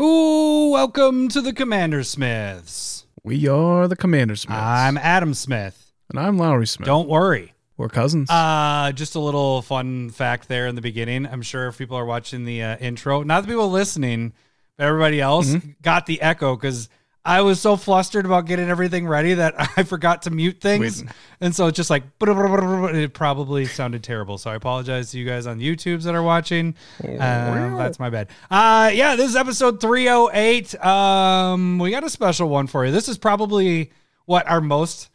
Ooh, welcome to the Commander Smiths. We are the Commander Smiths. I'm Adam Smith. And I'm Lowry Smith. Don't worry. We're cousins. Just a little fun fact there in the beginning. I'm sure if people are watching the intro, not the people listening, but everybody else got the echo because I was so flustered about getting everything ready that I forgot to mute things. And so it's just like, it probably sounded terrible. So I apologize to you guys on YouTubes that are watching. That's my bad. Yeah, this is episode 308. We got a special one for you. This is probably our most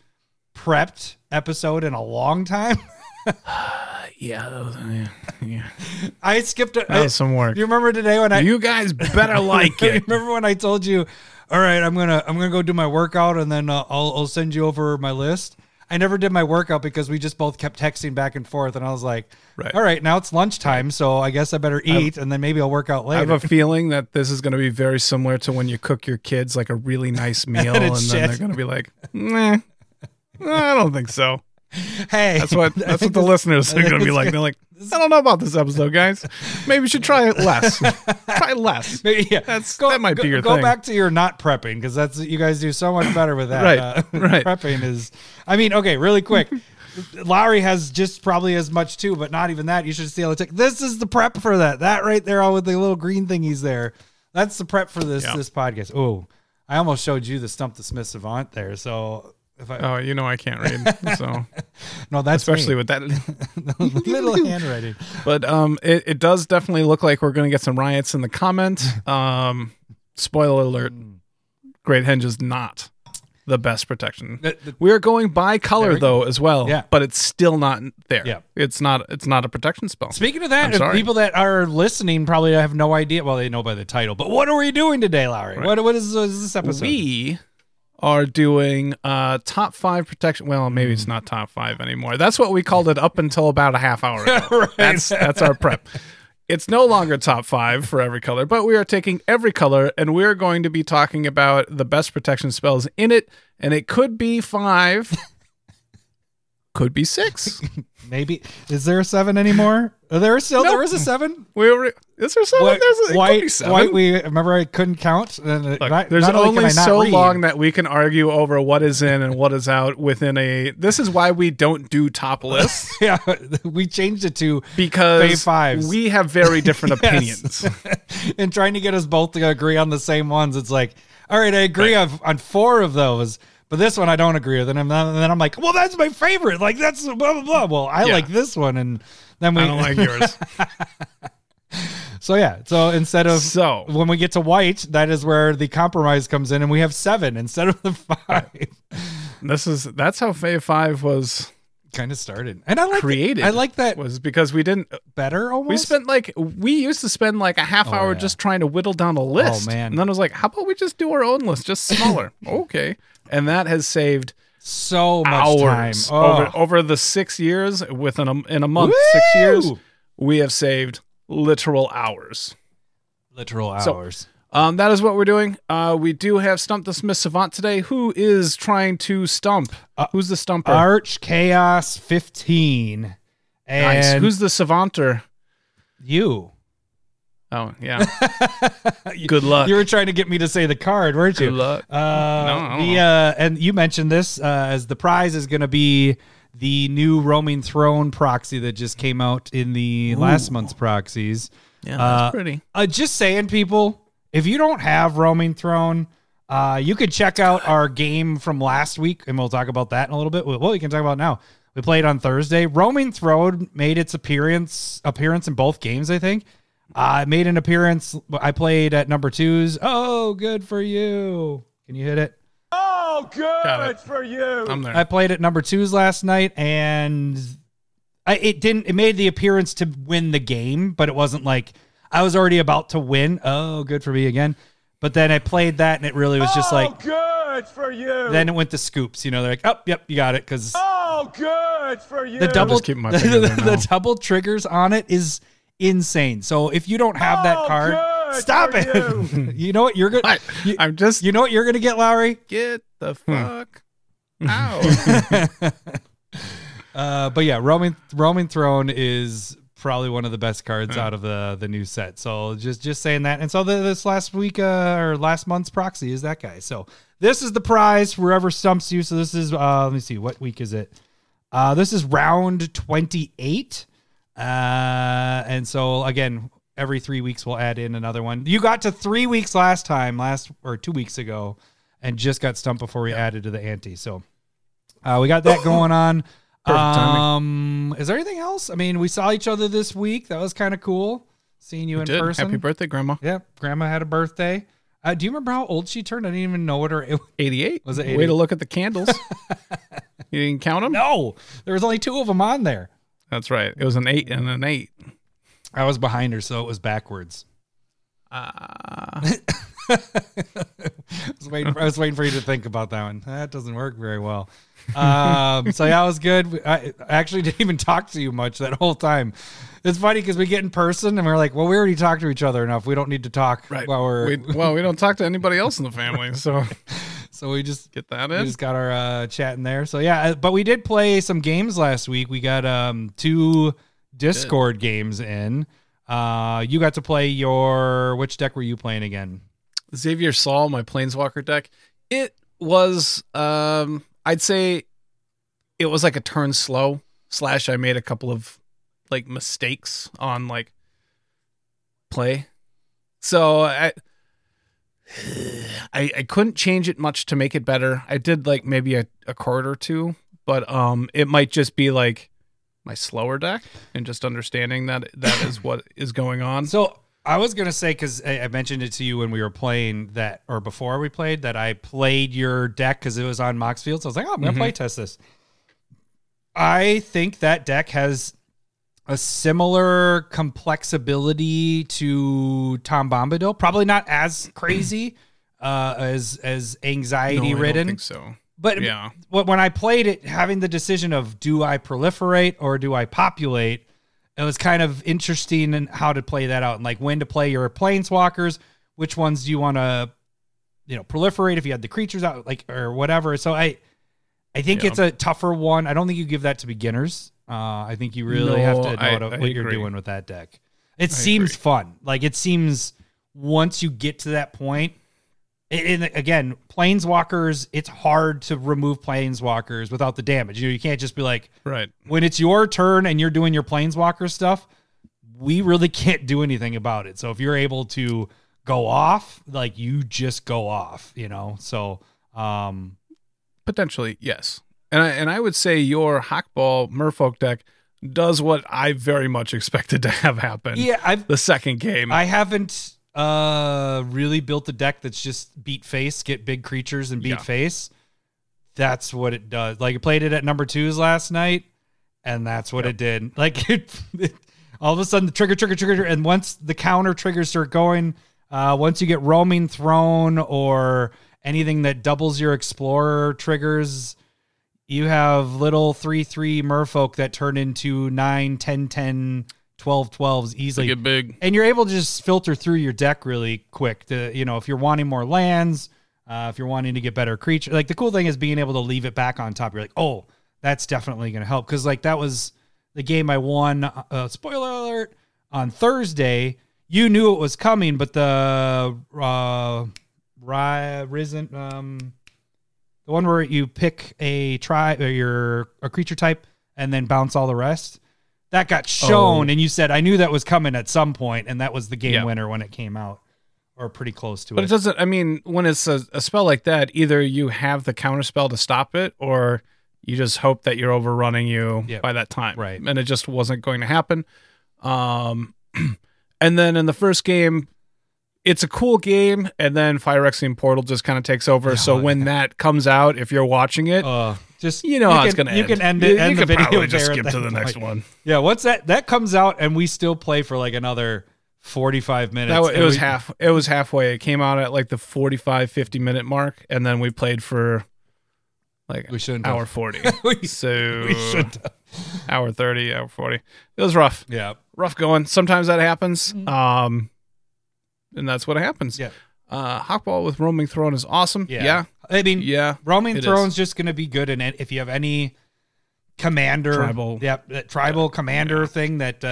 prepped episode in a long time. Yeah. I skipped it. That was some work. You remember today when you guys better like it. Remember when I told you, all right, I'm gonna go do my workout and then I'll send you over my list. I never did my workout because we just both kept texting back and forth, and I was like, right. All right, now it's lunchtime, so I guess I better eat, and then maybe I'll work out later. I have a feeling that this is going to be very similar to when you cook your kids like a really nice meal, and then they're going to be like, nah, I don't think so. Hey, that's what the listeners are going to be like. They're like, I don't know about this episode, guys. Maybe we should try it less. Maybe, yeah. That might be your thing. Go back to your not prepping because that's you guys do so much better with that. Right. Prepping is. I mean, okay, really quick. Lowry has just probably as much too, but not even that. You should see how it takes. This is the prep for that. That right there, all with the little green thingies there. That's the prep for this podcast. Oh, I almost showed you the Stump the Smith Savant there, so. I can't read, so no, that's especially me. With that little handwriting. But it does definitely look like we're going to get some riots in the comment. Spoiler alert: Great Henge is not the best protection. We are going by color though as well, yeah. But it's still not there. Yeah. It's not a protection spell. Speaking of that, people that are listening probably have no idea. Well, they know by the title, but what are we doing today, Lowry? Right. What is this episode? We are doing top 5 protection. Well, maybe it's not top 5 anymore. That's what we called it up until about a half hour ago. Right. That's our prep. It's no longer top 5 for every color, but we are taking every color, and we're going to be talking about the best protection spells in it, and it could be 5, could be 6. Maybe. Is there a 7 anymore? There is a 7? Is there 7? Remember I couldn't count? There's only so long that we can argue over what is in and what is out within a... This is why we don't do top lists. Yeah, we changed it to because we have very different opinions. And trying to get us both to agree on the same ones, it's like, all right, I agree on 4 of those. But this one I don't agree with, and then I'm like, well, that's my favorite. Like that's blah blah blah. Well, I like this one, and then I don't like yours. So instead of when we get to white, that is where the compromise comes in, and we have 7 instead of the 5. Right. That's how Fave 5 was kind of started, and I like created. I like that was because we didn't better. Almost we used to spend like a half hour just trying to whittle down a list. Oh man! And then I was like, how about we just do our own list, just smaller? Okay. And that has saved so much hours time. Over the 6 years, in a month, woo! 6 years, we have saved literal hours. So, that is what we're doing. We do have Stump the Smith Savant today, who is trying to stump. Who's the stumper? Arch Chaos 15. And nice. Who's the savanter? You. Oh, yeah. Good luck. You were trying to get me to say the card, weren't you? Good luck. And you mentioned this as the prize is going to be the new Roaming Throne proxy that just came out in the last month's proxies. Yeah, that's pretty. Just saying, people, if you don't have Roaming Throne, you could check out our game from last week, and we'll talk about that in a little bit. Well, we can talk about it now. We played on Thursday. Roaming Throne made its appearance in both games, I think. I made an appearance. I played at number 2's. Oh, good for you. Can you hit it? Oh, good for you. I'm there. I played at number 2's last night, and it made the appearance to win the game, but it wasn't like I was already about to win. Oh, good for me again. But then I played that, and it really was just like, good for you. Then it went to scoops. You know, they're like, oh, yep, you got it. Because good for you. The double triggers on it is insane. So if you don't have that card, stop it. You know what you're gonna you know what you're gonna get, Lowry? Get the fuck out. But yeah, Roaming Throne is probably one of the best cards out of the new set. So just saying that. And so this last week or last month's proxy is that guy. So this is the prize wherever stumps you. So this is let me see, what week is it? This is round 28. And so again, every 3 weeks we'll add in another one. You got to 3 weeks last 2 weeks ago, and just got stumped before we added to the ante. So we got that going on. Is there anything else? I mean, we saw each other this week. That was kind of cool seeing you in person. Happy birthday, Grandma. Yeah, Grandma had a birthday. Do you remember how old she turned? I didn't even know what her... 88. Was it 88? Way to look at the candles. You didn't count them? No. There was only two of them on there. That's right. It was an 8 and an 8. I was behind her, so it was backwards. I was waiting for you to think about that one. That doesn't work very well. So yeah, it was good. I actually didn't even talk to you much that whole time. It's funny because we get in person and we're like, well, we already talked to each other enough. We don't need to talk while we're... we don't talk to anybody else in the family, so... So we just get that in. We just got our chat in there. So yeah, but we did play some games last week. We got two Discord games in. You got to play which deck were you playing again? Xavier Saul, my Planeswalker deck. It was, I'd say it was like a turn slow / I made a couple of like mistakes on like play. So I couldn't change it much to make it better. I did like maybe a card or two, but it might just be like my slower deck and just understanding that is what is going on. So I was going to say, because I mentioned it to you when we were playing that, or before we played, that I played your deck because it was on Moxfield. So I was like, oh, I'm going to play test this. I think that deck has a similar complexability to Tom Bombadil. Probably not as crazy as anxiety ridden. I don't think so. But yeah. When I played it, having the decision of do I proliferate or do I populate, it was kind of interesting in how to play that out and like when to play your planeswalkers, which ones do you want to, proliferate if you had the creatures out, like, or whatever. So I think it's a tougher one. I don't think you give that to beginners. I think you really have to know what you're doing with that deck. It seems fun. Like it seems once you get to that point, and again, planeswalkers, it's hard to remove planeswalkers without the damage. You can't just be like, when it's your turn and you're doing your planeswalker stuff, we really can't do anything about it. So if you're able to go off, like you just go off, so, potentially. Yes. And I would say your Hawkball Merfolk deck does what I very much expected to have happen. Yeah. The second game. I haven't really built a deck that's just beat face, get big creatures and beat face. That's what it does. Like I played it at number 2s last night, and that's what it did. Like it all of a sudden the trigger. And once the counter triggers start going, once you get Roaming Throne or anything that doubles your Explorer triggers, you have little 3/3 Merfolk that turn into 9, 10, 10, 12, 12s easily. They get big. And you're able to just filter through your deck really quick. If you're wanting more lands, if you're wanting to get better creatures. Like, the cool thing is being able to leave it back on top. You're like, oh, that's definitely going to help. Because, like, that was the game I won, spoiler alert, on Thursday. You knew it was coming, but the Risen... the one where you pick a tribe or a creature type and then bounce all the rest, that got shown, and you said, I knew that was coming at some point, and that was the game winner when it came out, or pretty close to it. But it doesn't, I mean, when it's a spell like that, either you have the counter spell to stop it, or you just hope that you're overrunning you by that time. Right. And it just wasn't going to happen. And then in the first game, it's a cool game, and then Phyrexian Portal just kind of takes over. Oh, so when that comes out, if you're watching it, just how it's going to end. You can end it. End the video. Probably just skip to the next one. Yeah, what's that? That comes out, and we still play for like another 45 minutes. It was halfway. It came out at like the 45, 50 minute mark, and then we played for like hour 40. Hour 30, hour 40. It was rough. Yeah, rough going. Sometimes that happens. And that's what happens. Yeah. Hawkball with Roaming Throne is awesome. Yeah. I mean, Roaming Throne's just going to be good in it. If you have any commander tribal. Yep, tribal commander thing that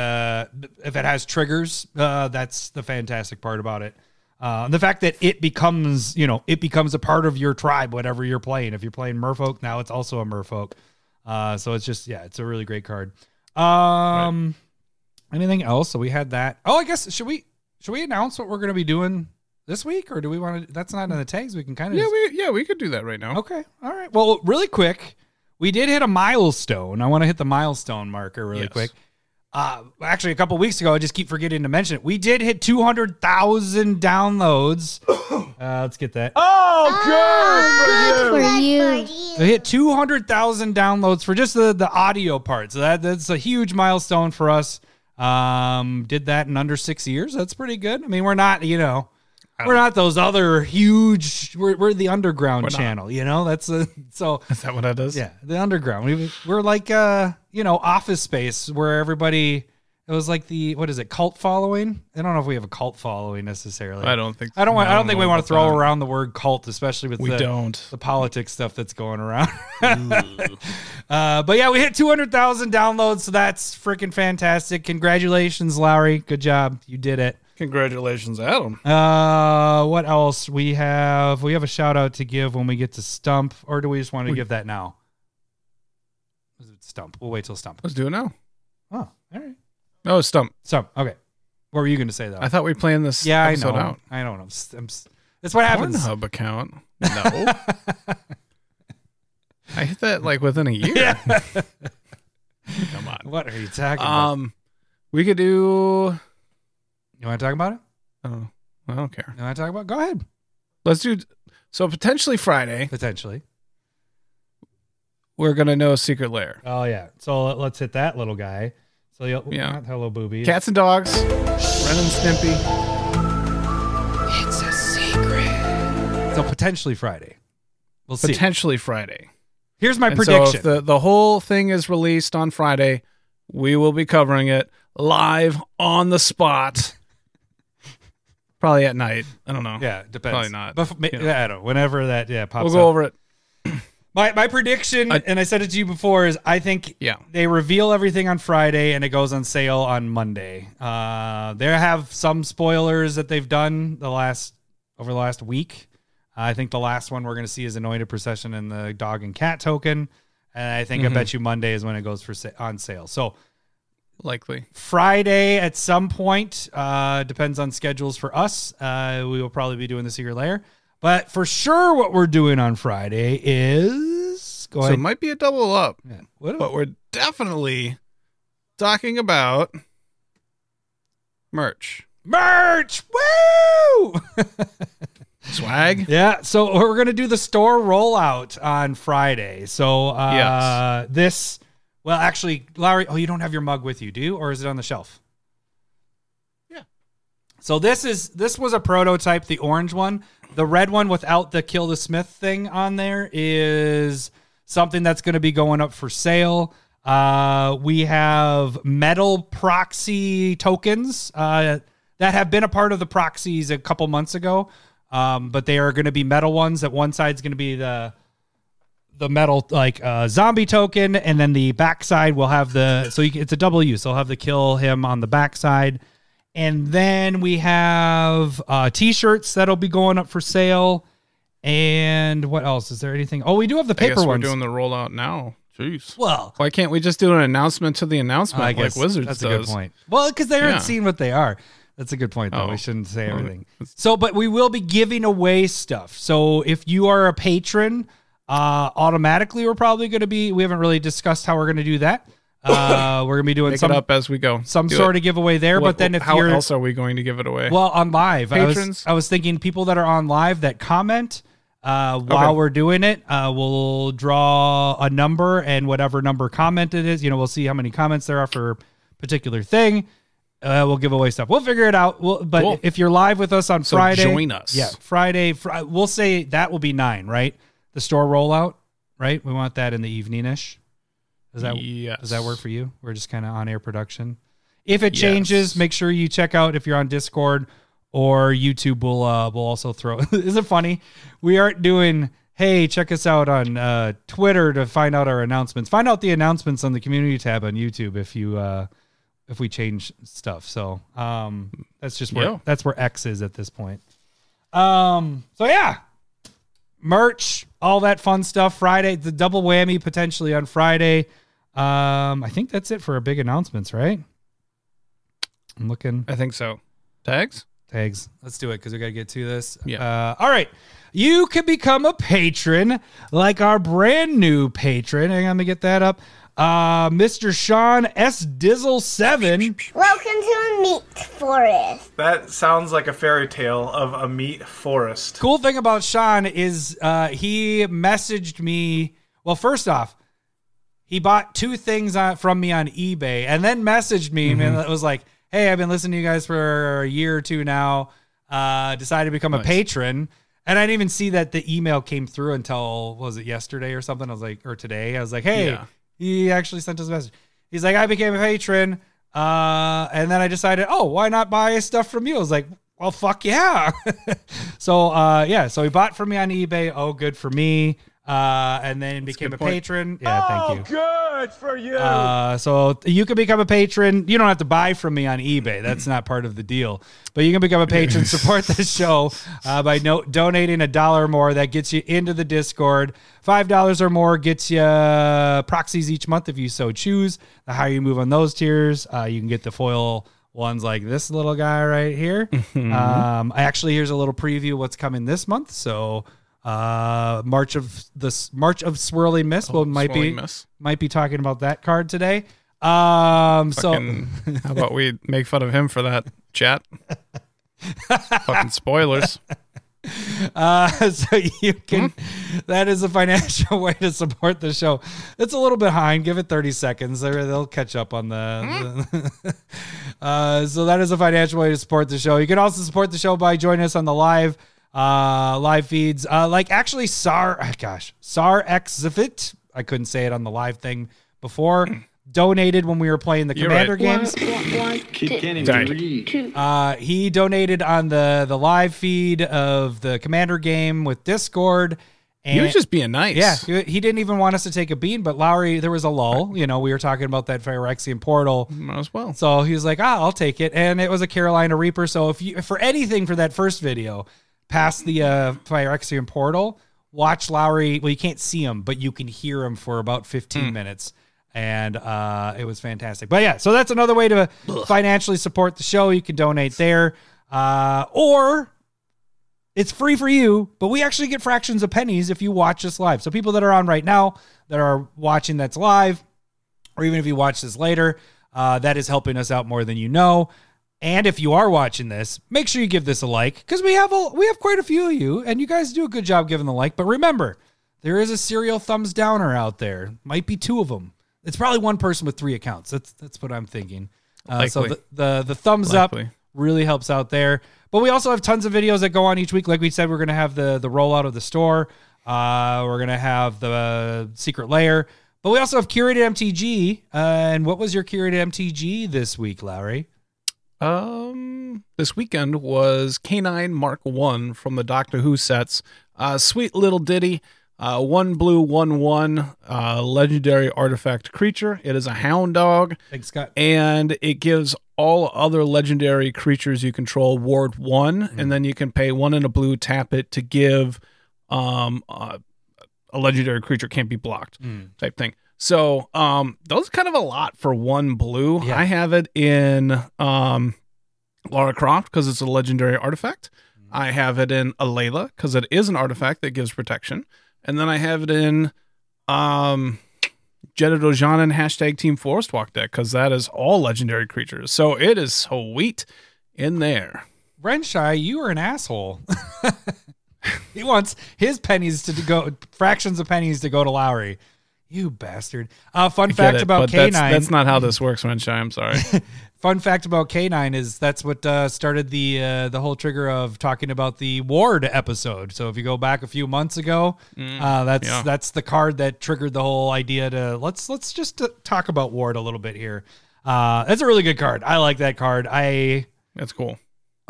if it has triggers, that's the fantastic part about it. The fact that it becomes, you know, it becomes a part of your tribe, whatever you're playing. If you're playing Merfolk, now it's also a Merfolk. So it's just, yeah, it's a really great card. Right. Anything else? So we had that. Oh, I guess, should we announce what we're going to be doing this week? Or do we want to, that's not in the tags. We can kind of. Yeah, we could do that right now. Okay. All right. Well, really quick, we did hit a milestone. I want to hit the milestone marker really quick. Actually, a couple weeks ago, I just keep forgetting to mention it. We did hit 200,000 downloads. Let's get that. Oh, good for you. We hit 200,000 downloads for just the audio part. So that's a huge milestone for us. Did that in under 6 years. That's pretty good. I mean, we're not, you know, we're not those other huge, we're the underground channel, you know, that's a, so. Is that what that is? Yeah. The underground. We're like, you know, Office Space, where everybody, it was like the, what is it? Cult following. I don't know if we have a cult following necessarily. I don't think, I don't think we want to throw around the word cult, especially with the politics stuff that's going around. But yeah, we hit 200,000 downloads. So that's freaking fantastic. Congratulations, Lowry. Good job. You did it. Congratulations, Adam. What else? We have a shout out to give when we get to Stump, or do we just want to give that now? Is it Stump? We'll wait till Stump. Let's do it now. Oh, all right. No, Stump. Stump. Okay. What were you going to say though? I thought we planned this. Yeah, I know. Out. I don't know. That's what happens. Pornhub account. No. I hit that like within a year. Yeah. Come on. What are you talking about? We could do. You want to talk about it? Oh, I don't care. You want to talk about it? Go ahead. Let's do... So potentially Friday. Potentially. We're going to know Secret Lair. Oh, yeah. So let's hit that little guy. So yeah. Hello, boobies. Cats and dogs. Ren and Stimpy. It's a secret. So potentially Friday. We'll see. Potentially Friday. Here's my prediction. So if the whole thing is released on Friday, we will be covering it live on the spot. Probably at night. I don't know. Yeah, depends. Probably not. But, I don't know. Whenever that pops up. We'll go over it. My prediction, and I said it to you before, is I think they reveal everything on Friday and it goes on sale on Monday. They have some spoilers that they've done over the last week. I think the last one we're going to see is Anointed Procession and the dog and cat token. And I think I bet you Monday is when it goes on sale. So likely Friday at some point, depends on schedules for us. We will probably be doing the Secret Lair, but for sure what we're doing on Friday is so it might be a double up, but we're definitely talking about merch. Woo! Swag. Yeah. So we're going to do the store rollout on Friday. So, well, actually, Lowry, you don't have your mug with you, do you? Or is it on the shelf? Yeah. So this was a prototype, the orange one. The red one without the Kill the Smith thing on there is something that's going to be going up for sale. We have metal proxy tokens that have been a part of the proxies a couple months ago, but they are going to be metal ones. That one side's going to be the metal like zombie token, and then the backside will have it's a double use. I'll have the kill him on the backside, and then we have t-shirts that'll be going up for sale. And what else is there? Anything? Oh, we do have the paper ones. We're doing the rollout now. Jeez. Well, why can't we just do an announcement to the announcement? I guess like Wizards does. That's a good point. Well, because they haven't seen what they are. That's a good point, though. We shouldn't say everything. So, but we will be giving away stuff. So if you are a patron. Automatically, we're probably going to be. We haven't really discussed how we're going to do that. We're going to be doing some up as we go, some sort of giveaway there. But then, if how else are we going to give it away? Well, on live, patrons. I was thinking people that are on live that comment while we're doing it, we'll draw a number, and whatever number comment it is, you know, we'll see how many comments there are for a particular thing. We'll give away stuff. We'll figure it out. If you're live with us on Friday, join us. Yeah, Friday. We'll say that will be 9, right? The store rollout, right? We want that in the evening-ish. Does that work for you? We're just kind of on-air production. If it changes, make sure you check out if you're on Discord or YouTube. We'll also throw... Is it funny? We aren't doing... hey, check us out on Twitter to find out our announcements. Find out the announcements on the community tab on YouTube if you if we change stuff. So that's just where that's where X is at this point. So yeah, merch, all that fun stuff. Friday, the double whammy potentially on Friday. I think that's it for our big announcements, right? I'm looking. I think so. Tags. Let's do it because we got to get to this. Yeah. All right. You can become a patron like our brand new patron. Hang on, let me get that up. Mr. Sean S. Dizzle7. Welcome to a meat forest. That sounds like a fairy tale of a meat forest. Cool thing about Sean is he messaged me. Well, first off, he bought two things from me on eBay and then messaged me and it was like, hey, I've been listening to you guys for a year or two now. Decided to become a patron. And I didn't even see that the email came through until, was it yesterday or something? I was like, or today. I was like, hey, he actually sent us a message. He's like, I became a patron. And then I decided, oh, why not buy stuff from you? I was like, well, fuck yeah. So he bought from me on eBay. Oh, good for me. And then became a patron. Yeah, thank you. Oh, good for you. So you can become a patron. You don't have to buy from me on eBay. That's not part of the deal. But you can become a patron, support this show by donating $1 or more. That gets you into the Discord. $5 or more gets you proxies each month if you so choose. The higher you move on those tiers, you can get the foil ones like this little guy right here. Actually, here's a little preview of what's coming this month. So... March of Swirling Mists. Might be talking about that card today. So how about we make fun of him for that, chat? Fucking spoilers. So you can. That is a financial way to support the show. It's a little behind. Give it 30 seconds. They'll catch up on the. So that is a financial way to support the show. You can also support the show by joining us on the live feeds, like Sar Xavit. I couldn't say it on the live thing before. Donated when we were playing the Commander games. He donated on the live feed of the Commander game with Discord. And he was just being nice. Yeah, he didn't even want us to take a bean, but Lowry, there was a lull. You know, we were talking about that Phyrexian portal. Might as well. So he was like, I'll take it. And it was a Carolina Reaper. So if you, for anything for that first video, past the Phyrexian portal, watch Lowry. Well, you can't see him, but you can hear him for about 15 minutes. And it was fantastic. But yeah, so that's another way to financially support the show. You can donate there. Or it's free for you, but we actually get fractions of pennies if you watch this live. So people that are on right now that are watching that's live, or even if you watch this later, that is helping us out more than you know. And if you are watching this, make sure you give this a like because we have quite a few of you, and you guys do a good job giving the like. But remember, there is a serial thumbs downer out there. Might be two of them. It's probably one person with three accounts. That's what I'm thinking. So the thumbs up really helps out there. But we also have tons of videos that go on each week. Like we said, we're going to have the rollout of the store. We're going to have the secret layer. But we also have curated MTG. And what was your curated MTG this week, Lowry? This weekend was K9 Mark 1 from the Doctor Who sets. Sweet little ditty. 1BW, 1/1, legendary artifact creature. It is a hound dog. Thanks, Scott. And it gives all other legendary creatures you control ward 1, and then you can pay 1 and a blue, tap it to give a legendary creature can't be blocked type thing. So that was kind of a lot for 1 blue. Yeah. I have it in Lara Croft because it's a legendary artifact. I have it in Alayla because it is an artifact that gives protection. And then I have it in Jedha Dojanin # Team Forest Walk deck because that is all legendary creatures. So it is sweet in there. Renshai, you are an asshole. He wants his pennies to go, fractions of pennies to go to Lowry. You bastard. Fun fact about K9. That's not how this works, Renshai. I'm sorry. Fun fact about K9 is that's what started the whole trigger of talking about the Ward episode. So if you go back a few months ago, that's the card that triggered the whole idea to let's just talk about Ward a little bit here. That's a really good card. I like that card. That's cool.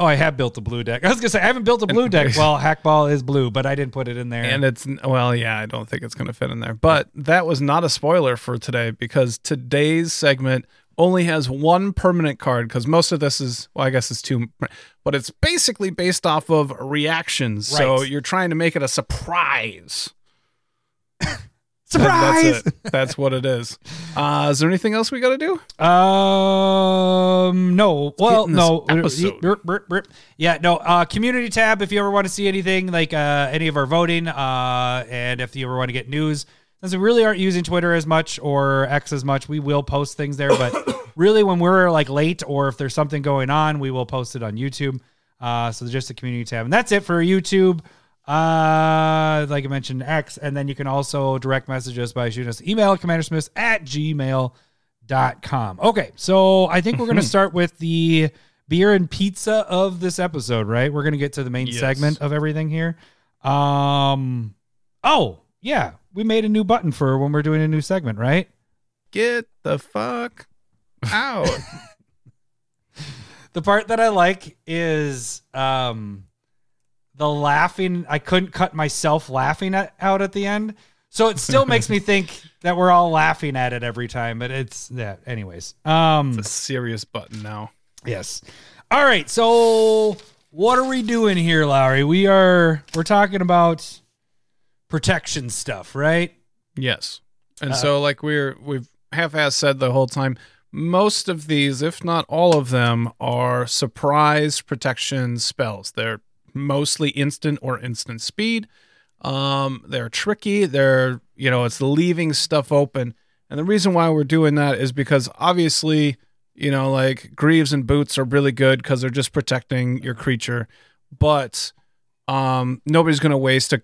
Oh, I have built a blue deck. I was going to say, I haven't built a blue deck. Well, Hackball is blue, but I didn't put it in there. And it's, well, yeah, I don't think it's going to fit in there. But that was not a spoiler for today, because today's segment only has one permanent card, because most of this is, well, I guess it's two, but it's basically based off of reactions. Right. So you're trying to make it a surprise. Surprise! That's it. That's what it is. Is there anything else we got to do? No. Well, no. Yeah, no. Community tab if you ever want to see anything, like any of our voting, and if you ever want to get news. Since we really aren't using Twitter as much or X as much, we will post things there. But really, when we're like late or if there's something going on, we will post it on YouTube. So just the community tab. And that's it for YouTube. Like I mentioned, X, and then you can also direct message us by shooting us an email at commandersmiths@gmail.com. Okay, so I think we're going to start with the beer and pizza of this episode, right? We're going to get to the main segment of everything here. Oh, yeah, we made a new button for when we're doing a new segment, right? Get the fuck out. The part that I like is... the laughing, I couldn't cut myself laughing out at the end. So it still makes me think that we're all laughing at it every time, but it's that yeah, anyways. It's a serious button now. Yes. All right. So what are we doing here, Lowry? We're talking about protection stuff, right? Yes. And so like we've half-assed said the whole time, most of these, if not all of them, are surprise protection spells. They're mostly instant or instant speed. They're tricky. They're, it's leaving stuff open. And the reason why we're doing that is because obviously, like Greaves and Boots are really good because they're just protecting your creature. But nobody's going to waste a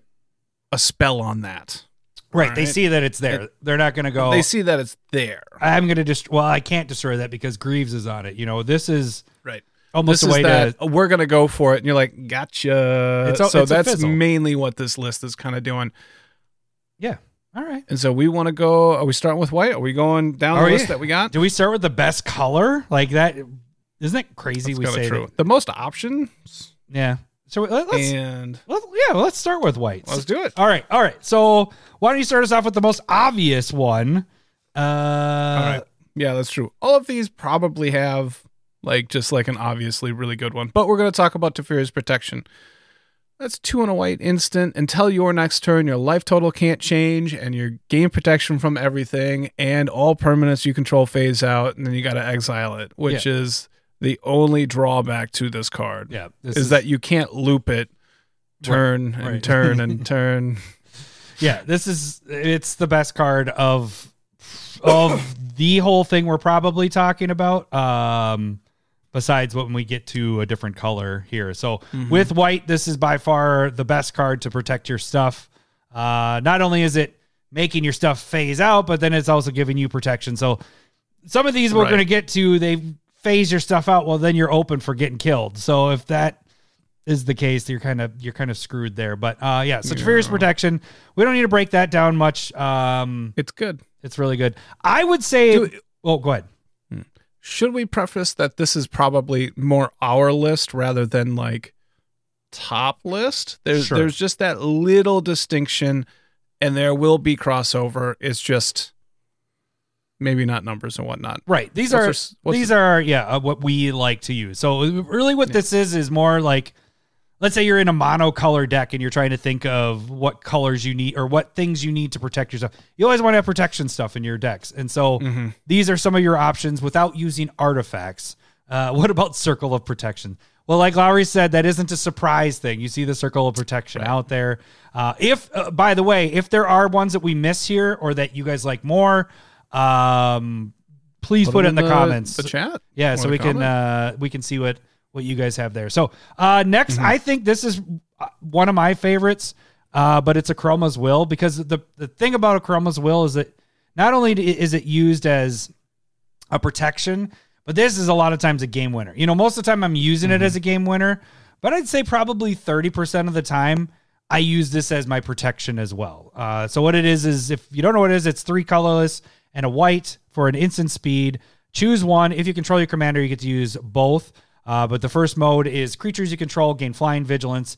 spell on that. Right. They see that it's there. They're not going to go. They see that it's there. I'm going to just, I can't destroy that because Greaves is on it. This is. Right. Almost this a way that, to we're gonna go for it, and you're like, gotcha. So that's mainly what this list is kind of doing. Yeah. All right. And so we want to go. Are we starting with white? Are we going down the list that we got? Do we start with the best color? Like that? Isn't it crazy? That's we say true. The most options. Yeah. So let's start with white. Let's do it. All right. So why don't you start us off with the most obvious one? All right. Yeah, that's true. All of these probably have. Just an obviously really good one. But we're going to talk about Teferi's Protection. That's 2 and a white instant. Until your next turn, your life total can't change, and you gain protection from everything, and all permanents you control phase out, and then you got to exile it, which is the only drawback to this card. Yeah, is that you can't loop it, turn and turn. Yeah, it's the best card of the whole thing we're probably talking about. Besides when we get to a different color here. So with white, this is by far the best card to protect your stuff. Not only is it making your stuff phase out, but then it's also giving you protection. So some of these we're going to get to, they phase your stuff out. Well, then you're open for getting killed. So if that is the case, you're kind of screwed there. But so Teferi's Protection, we don't need to break that down much. It's good. It's really good. I would say... go ahead. Should we preface that this is probably more our list rather than top list? There's just that little distinction, and there will be crossover. It's just maybe not numbers and whatnot. Right. These are what we like to use. So really what this is more like... Let's say you're in a monocolor deck and you're trying to think of what colors you need or what things you need to protect yourself. You always want to have protection stuff in your decks. And so these are some of your options without using artifacts. What about Circle of Protection? Well, like Lowry said, that isn't a surprise thing. You see the Circle of Protection out there. By the way, if there are ones that we miss here or that you guys like more, please put it in the comments. The chat? Yeah, so we can see what you guys have there. So next, I think this is one of my favorites, but it's Akroma's Will, because the thing about Akroma's Will is that not only is it used as a protection, but this is a lot of times a game winner. Most of the time I'm using it as a game winner, but I'd say probably 30% of the time I use this as my protection as well. So what it is if you don't know what it is, it's 3 colorless and a white for an instant speed. Choose one. If you control your commander, you get to use both. But the first mode is creatures you control gain flying, vigilance,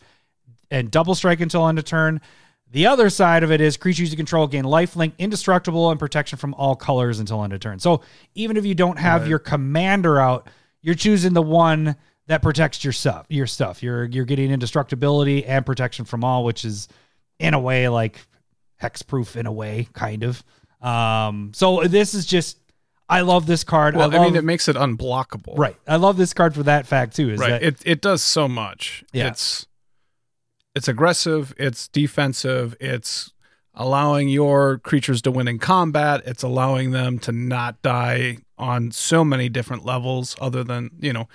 and double strike until end of turn. The other side of it is creatures you control gain lifelink, indestructible, and protection from all colors until end of turn. So even if you don't have your commander out, you're choosing the one that protects your stuff. You're getting indestructibility and protection from all, which is in a way like hexproof in a way, kind of. So this is just, I love this card. Well, I mean, it makes it unblockable. Right. I love this card for that fact too. Is that it does so much. Yeah. It's aggressive. It's defensive. It's allowing your creatures to win in combat. It's allowing them to not die on so many different levels other than, you know,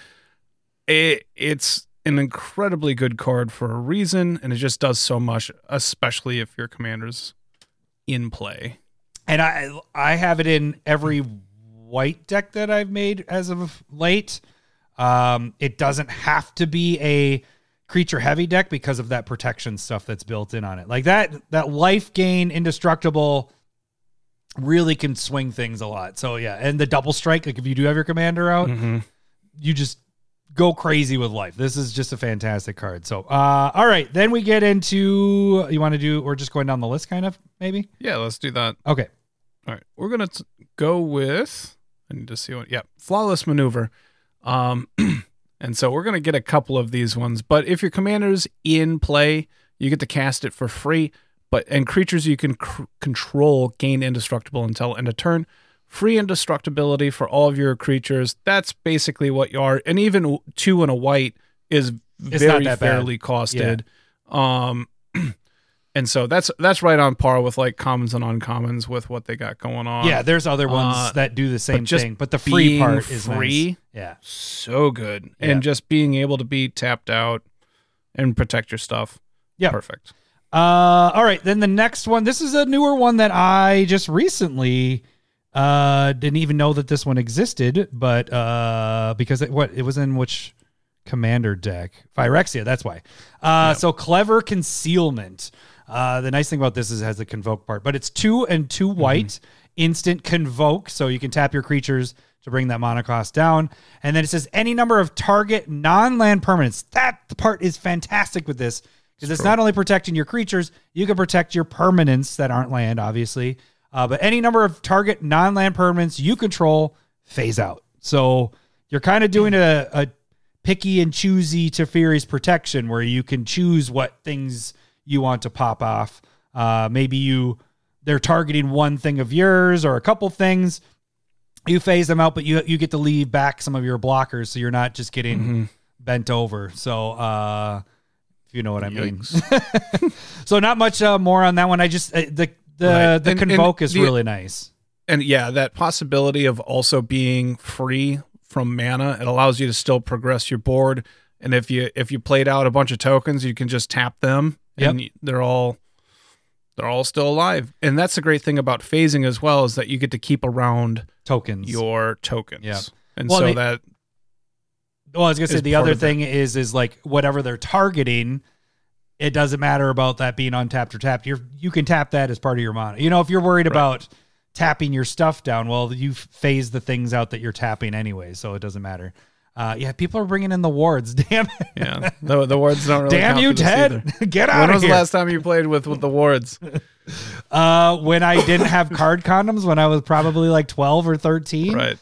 it's an incredibly good card for a reason. And it just does so much, especially if your commander's in play. And I have it in every white deck that I've made as of late. It doesn't have to be a creature heavy deck because of that protection stuff that's built in on it. Like that life gain indestructible really can swing things a lot. So yeah. And the double strike, like if you do have your commander out, you just go crazy with life. This is just a fantastic card. So, all right, then we get into, we're just going down the list kind of maybe. Yeah, let's do that. Okay. All right. We're going to go with, Flawless Maneuver. And so we're going to get a couple of these ones, but if your commander's in play, you get to cast it for free, and creatures you can control gain indestructible until end of turn. Free indestructibility for all of your creatures. That's basically what you are. And even 2 and a white is very fairly costed. Yeah. And so that's right on par with like commons and uncommons with what they got going on. Yeah, there's other ones that do the same thing, but the free part is free. Nice. Yeah, so good, and just being able to be tapped out and protect your stuff. Yeah, perfect. All right, then the next one. This is a newer one that I just recently didn't even know that this one existed, but because it was in which commander deck? Phyrexia. That's why. So Clever Concealment. The nice thing about this is it has the convoke part, but it's 2 and 2 white instant convoke. So you can tap your creatures to bring that mana cost down. And then it says any number of target non-land permanents. That part is fantastic with this because it's not only protecting your creatures, you can protect your permanents that aren't land, obviously. But any number of target non-land permanents you control phase out. So you're kind of doing a picky and choosy Teferi's Protection where you can choose what things you want to pop off. Maybe they're targeting one thing of yours or a couple things. You phase them out, but you get to leave back some of your blockers, so you're not just getting bent over. So if you know what I mean. So not much more on that one. I just the convoke is really nice. And yeah, that possibility of also being free from mana, it allows you to still progress your board. And if you played out a bunch of tokens, you can just tap them. And they're all still alive. And that's the great thing about phasing as well, is that you get to keep around your tokens. Yeah. And I was going to say the other thing is like whatever they're targeting, it doesn't matter about that being untapped or tapped. You can tap that as part of your mana. You know, if you're worried about tapping your stuff down, well, you phase the things out that you're tapping anyway, so it doesn't matter. Yeah, people are bringing in the wards. Damn it. Yeah, the wards don't really count. Damn you, Ted. Get out of here. When was the last time you played with the wards? When I didn't have card condoms, when I was probably like 12 or 13. Right.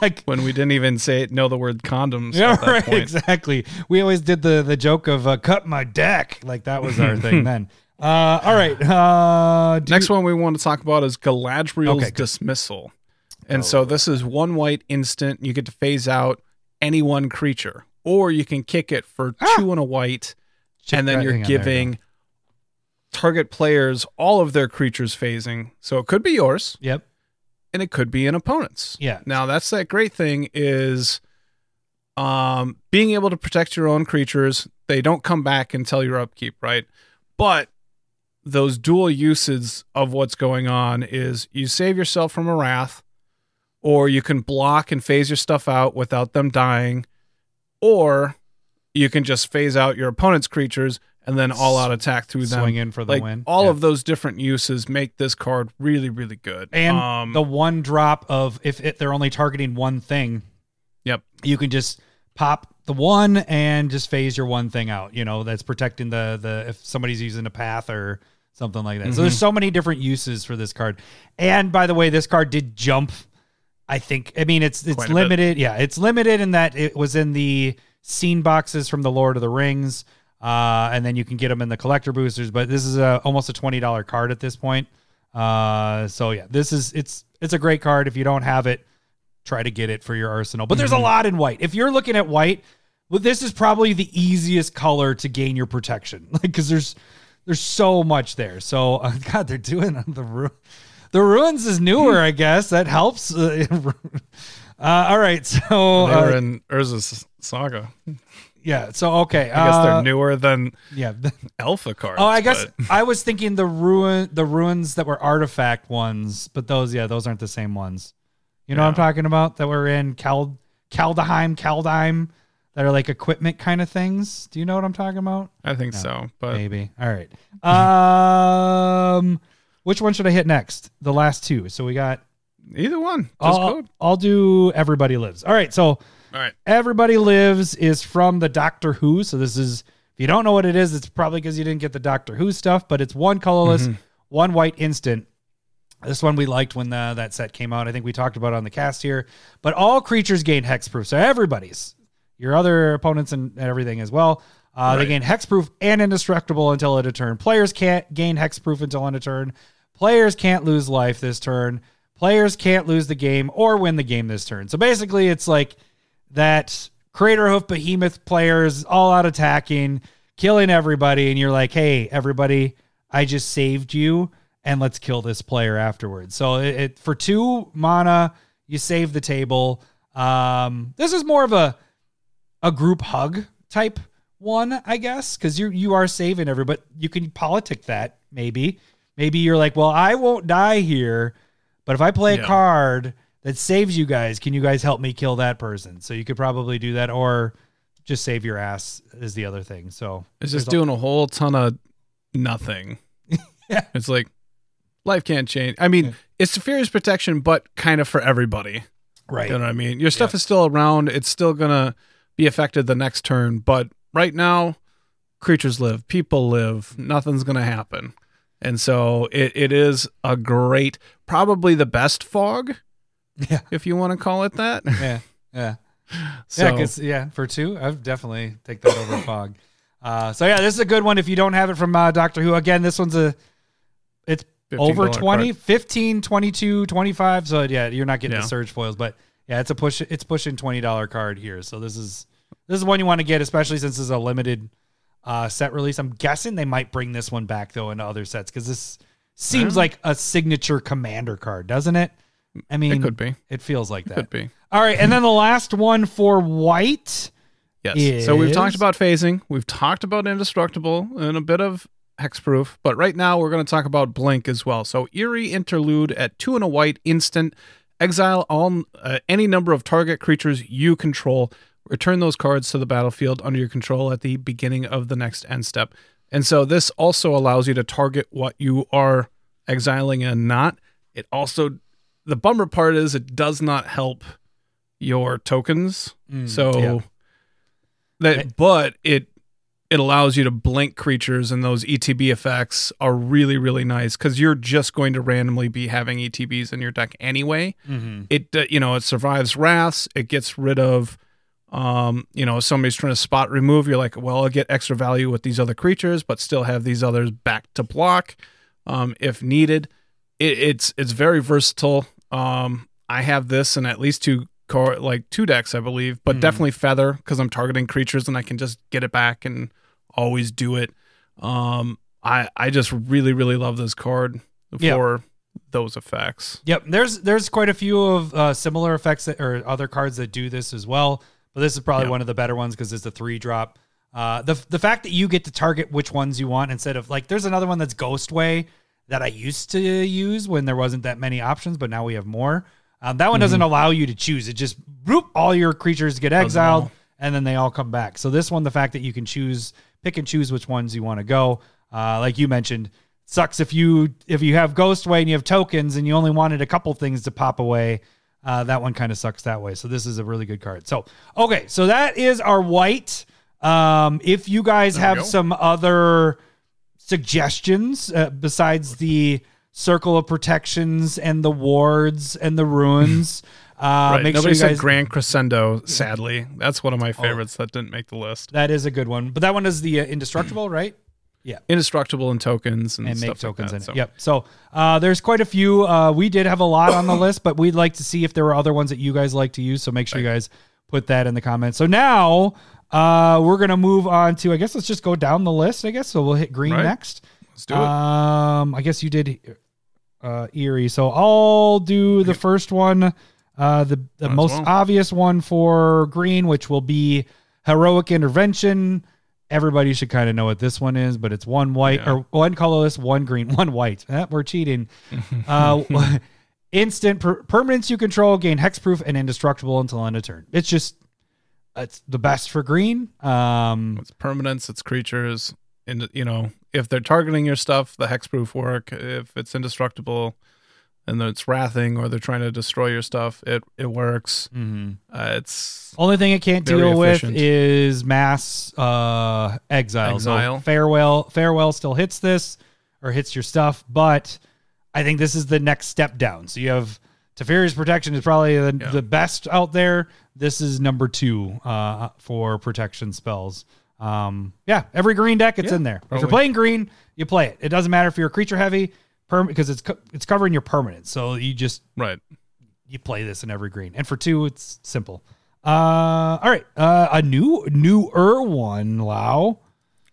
Like when we didn't even know the word condoms. Yeah, right, point. Exactly. We always did the joke of cut my deck. Like that was our thing then. All right. Next one we want to talk about is Galadriel's Dismissal. And so this is 1 white instant. You get to phase out any one creature, or you can kick it for 2 and a white, and then you're giving target players all of their creatures phasing. So it could be yours. Yep. And it could be an opponent's. Yeah. Now that's that great thing is being able to protect your own creatures. They don't come back until your upkeep, right? But those dual uses of what's going on is you save yourself from a wrath, or you can block and phase your stuff out without them dying, or you can just phase out your opponent's creatures and then all-out attack through them. Swing in for the win. All of those different uses make this card really, really good. And the one drop of, if they're only targeting one thing, you can just pop the one and just phase your one thing out, you know, that's protecting the if somebody's using a path or something like that. Mm-hmm. So there's so many different uses for this card. And by the way, this card did jump, I think. I mean, it's limited. Yeah, it's limited in that it was in the scene boxes from the Lord of the Rings. And then you can get them in the collector boosters, but this is almost a $20 card at this point. So yeah, this is, it's a great card. If you don't have it, try to get it for your arsenal, but there's a lot in white. If you're looking at white, well, this is probably the easiest color to gain your protection. Like, cause there's so much there. So God, they're doing the ruins is newer, I guess that helps. All right. So they were in Urza's Saga. Yeah. So, okay. I guess they're newer than alpha cards. Oh, I guess I was thinking the ruins that were artifact ones, but those aren't the same ones. You know what I'm talking about? That were in Kaldheim, that are like equipment kind of things. Do you know what I'm talking about? I think so, but maybe. All right. Which one should I hit next? The last two. So we got either one. Just I'll do Everybody Lives. All right. So, all right. Everybody Lives is from the Doctor Who. So this is, if you don't know what it is, it's probably because you didn't get the Doctor Who stuff, but it's one colorless, one white instant. This one we liked when that set came out. I think we talked about it on the cast here, but all creatures gain hexproof. So everybody's, your other opponents and everything as well. They gain hexproof and indestructible until end of turn. Players can't gain hexproof until end of turn. Players can't lose life this turn. Players can't lose the game or win the game this turn. So basically it's like, that Craterhoof Behemoth players all out attacking, killing everybody. And you're like, hey, everybody, I just saved you and let's kill this player afterwards. So it for 2 mana, you save the table. This is more of a group hug type one, I guess. Cause you are saving everybody. You can politic that maybe you're like, well, I won't die here, but if I play a card that saves you guys, can you guys help me kill that person? So you could probably do that, or just save your ass is the other thing. So it's just doing a whole ton of nothing. Yeah. It's like life can't change. I mean, it's Teferi's Protection, but kind of for everybody. Right. You know what I mean? Your stuff is still around. It's still going to be affected the next turn. But right now, creatures live, people live, nothing's going to happen. And so it is a great, probably the best fog. Yeah, if you want to call it that. Yeah. So, for 2, I'd definitely take that over fog. This is a good one if you don't have it from Doctor Who. Again, this one's it's over 20, card. 15, 22, 25. So yeah, you're not getting the surge foils, but yeah, it's pushing $20 card here. So this is one you want to get, especially since it's a limited set release. I'm guessing they might bring this one back though into other sets because this seems like a signature Commander card, doesn't it? I mean, it could be. It feels like that. Could be. All right, and then the last one for white. Yes. So we've talked about phasing. We've talked about indestructible and a bit of hexproof. But right now we're going to talk about blink as well. So eerie interlude at 2 and a white instant. Exile all any number of target creatures you control. Return those cards to the battlefield under your control at the beginning of the next end step. And so this also allows you to target what you are exiling and not. It also. The bummer part is it does not help your tokens. But it allows you to blink creatures, and those ETB effects are really, really nice because you're just going to randomly be having ETBs in your deck anyway. Mm-hmm. It survives wraths. It gets rid of, if somebody's trying to spot remove, you're like, well, I'll get extra value with these other creatures, but still have these others back to block if needed. It's very versatile. I have this in at least two decks, I believe, but definitely Feather because I'm targeting creatures and I can just get it back and always do it. I just really, really love this card for those effects. Yep, there's quite a few of similar effects or other cards that do this as well, but this is probably one of the better ones because it's a 3-drop. The fact that you get to target which ones you want instead of like there's another one that's Ghostway that I used to use when there wasn't that many options, but now we have more. That one doesn't allow you to choose. It just, boop, all your creatures get exiled, and then they all come back. So this one, the fact that you can pick and choose which ones you want to go, like you mentioned, sucks if you have Ghostway and you have tokens and you only wanted a couple things to pop away. That one kind of sucks that way. So this is a really good card. So, okay. So that is our white. If you guys have some other suggestions besides the Circle of Protections and the Wards and the Ruins, make Nobody sure you guys... said Grand Crescendo, sadly. That's one of my favorites that didn't make the list. That is a good one. But that one is the indestructible, right? Yeah. Indestructible and tokens and stuff make tokens like that, in it. Yep. So there's quite a few. We did have a lot on the list, but we'd like to see if there were other ones that you guys like to use. So make sure you guys put that in the comments. So now... we're going to move on to, I guess, let's just go down the list, I guess. So we'll hit green next. Let's do it. I guess you did Eerie. So I'll do the first one, the most obvious one for green, which will be Heroic Intervention. Everybody should kind of know what this one is, but it's one white or one colorless, one green, one white. We're cheating. Instant permanents you control gain hexproof and indestructible until end of turn. It's just... It's the best for green. It's permanence, it's creatures. And, you know, if they're targeting your stuff, the hexproof work. If it's indestructible and then it's wrathing or they're trying to destroy your stuff, it works. Mm-hmm. It's only thing it can't deal with is mass exile. So Farewell still hits this or hits your stuff, but I think this is the next step down. So you have Teferi's Protection is probably the best out there. This is number 2 for protection spells. Every green deck, it's in there. Probably. If you're playing green, you play it. It doesn't matter if you're a creature heavy, because it's covering your permanent. So you just you play this in every green. And for 2, it's simple. All right, a newer one, Lau.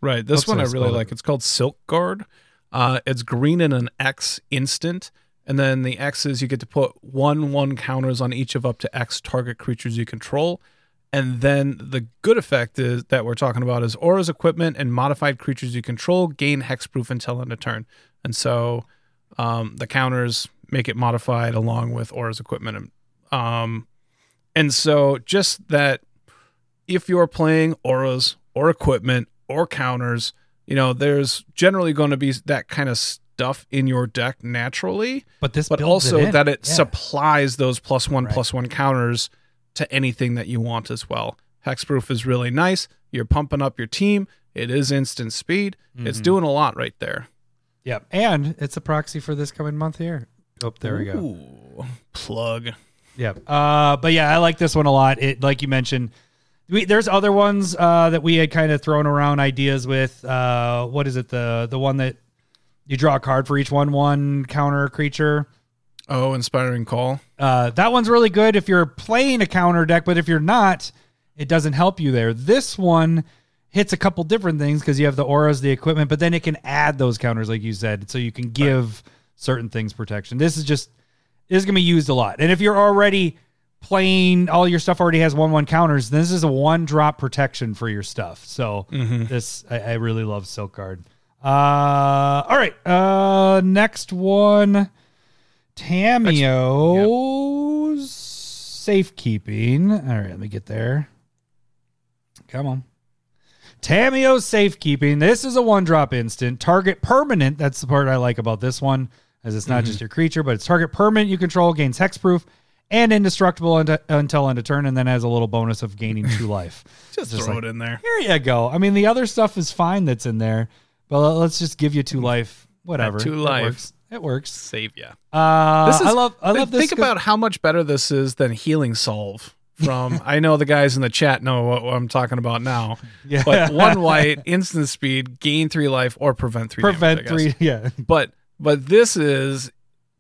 Right, this one I really like. It's called Silkguard. It's green and an X instant. And then the X's, you get to put 1/1 counters on each of up to X target creatures you control. And then the good effect is that we're talking about is Aura's equipment and modified creatures you control gain hexproof until end of turn. And so the counters make it modified along with Aura's equipment. And so just that if you're playing Auras or equipment or counters, you know, there's generally going to be that kind of stuff in your deck naturally, but also it that it supplies those +1/+1 counters to anything that you want as well. Hexproof is really nice. You're pumping up your team. It is instant speed. Mm-hmm. It's doing a lot right there. Yep, and it's a proxy for this coming month here. Oh, there we go. Plug. Yep. But yeah, I like this one a lot. It, like you mentioned, there's other ones that we had kind of thrown around ideas with. What is it? The one that you draw a card for each 1/1 counter creature. Oh, Inspiring Call. That one's really good if you're playing a counter deck, but if you're not, it doesn't help you there. This one hits a couple different things because you have the auras, the equipment, but then it can add those counters, like you said, so you can give certain things protection. This is going to be used a lot. And if you're already playing, all your stuff already has 1/1 counters, then this is a 1-drop protection for your stuff. So this, I really love Silkguard. All right. Next one, Tameo's Safekeeping. All right, let me get there. Come on. Tameo's Safekeeping. This is a 1-drop instant. Target permanent. That's the part I like about this one, as it's not just your creature, but it's target permanent you control gains hexproof and indestructible until end of turn, and then has a little bonus of gaining 2 life. just throw it in there. Here you go. I mean, the other stuff is fine that's in there. Well, let's just give you 2 life. Whatever. 2 life. It works. Save ya. I love this. Think about how much better this is than Healing Solve from, I know the guys in the chat know what I'm talking about now. Yeah. But 1 white, instant speed, gain 3 life, or prevent 3 damage, I guess. But this is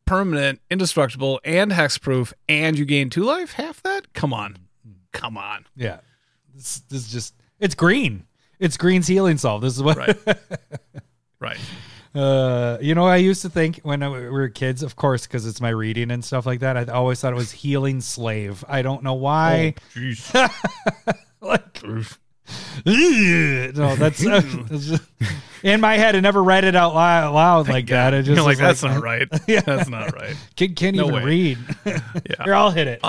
permanent, indestructible, and hexproof, and you gain 2 life? Half that? Come on. Yeah. This is just, it's green. It's Green's Healing Solve. This is what... Right. You know, I used to think when we were kids, of course, because it's my reading and stuff like that, I always thought it was Healing Slave. I don't know why. Oh, jeez. No, that's... in my head, I never read it out loud like that. I just like, that's not right. Yeah. That's not right. Kid can't even read. Here, I'll hit it.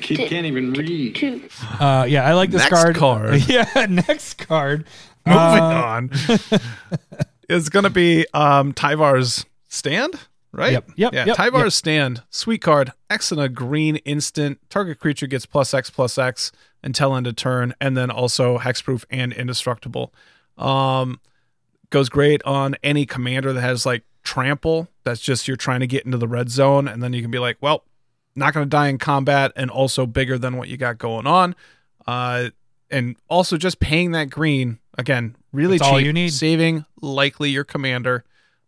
Kid can't even read. Yeah, I like this card. Yeah, next card. Moving on. It's going to be Tyvar's Stand. right? Yep. Tybar's Stand, sweet card. X and a green instant. Target creature gets +X/+X until end of turn, and then also hexproof and indestructible. Goes great on any commander that has like trample. That's just you're trying to get into the red zone, and then you can be like, well, not going to die in combat, and also bigger than what you got going on. And also just paying that green, again, really that's cheap. All you need. Saving likely your commander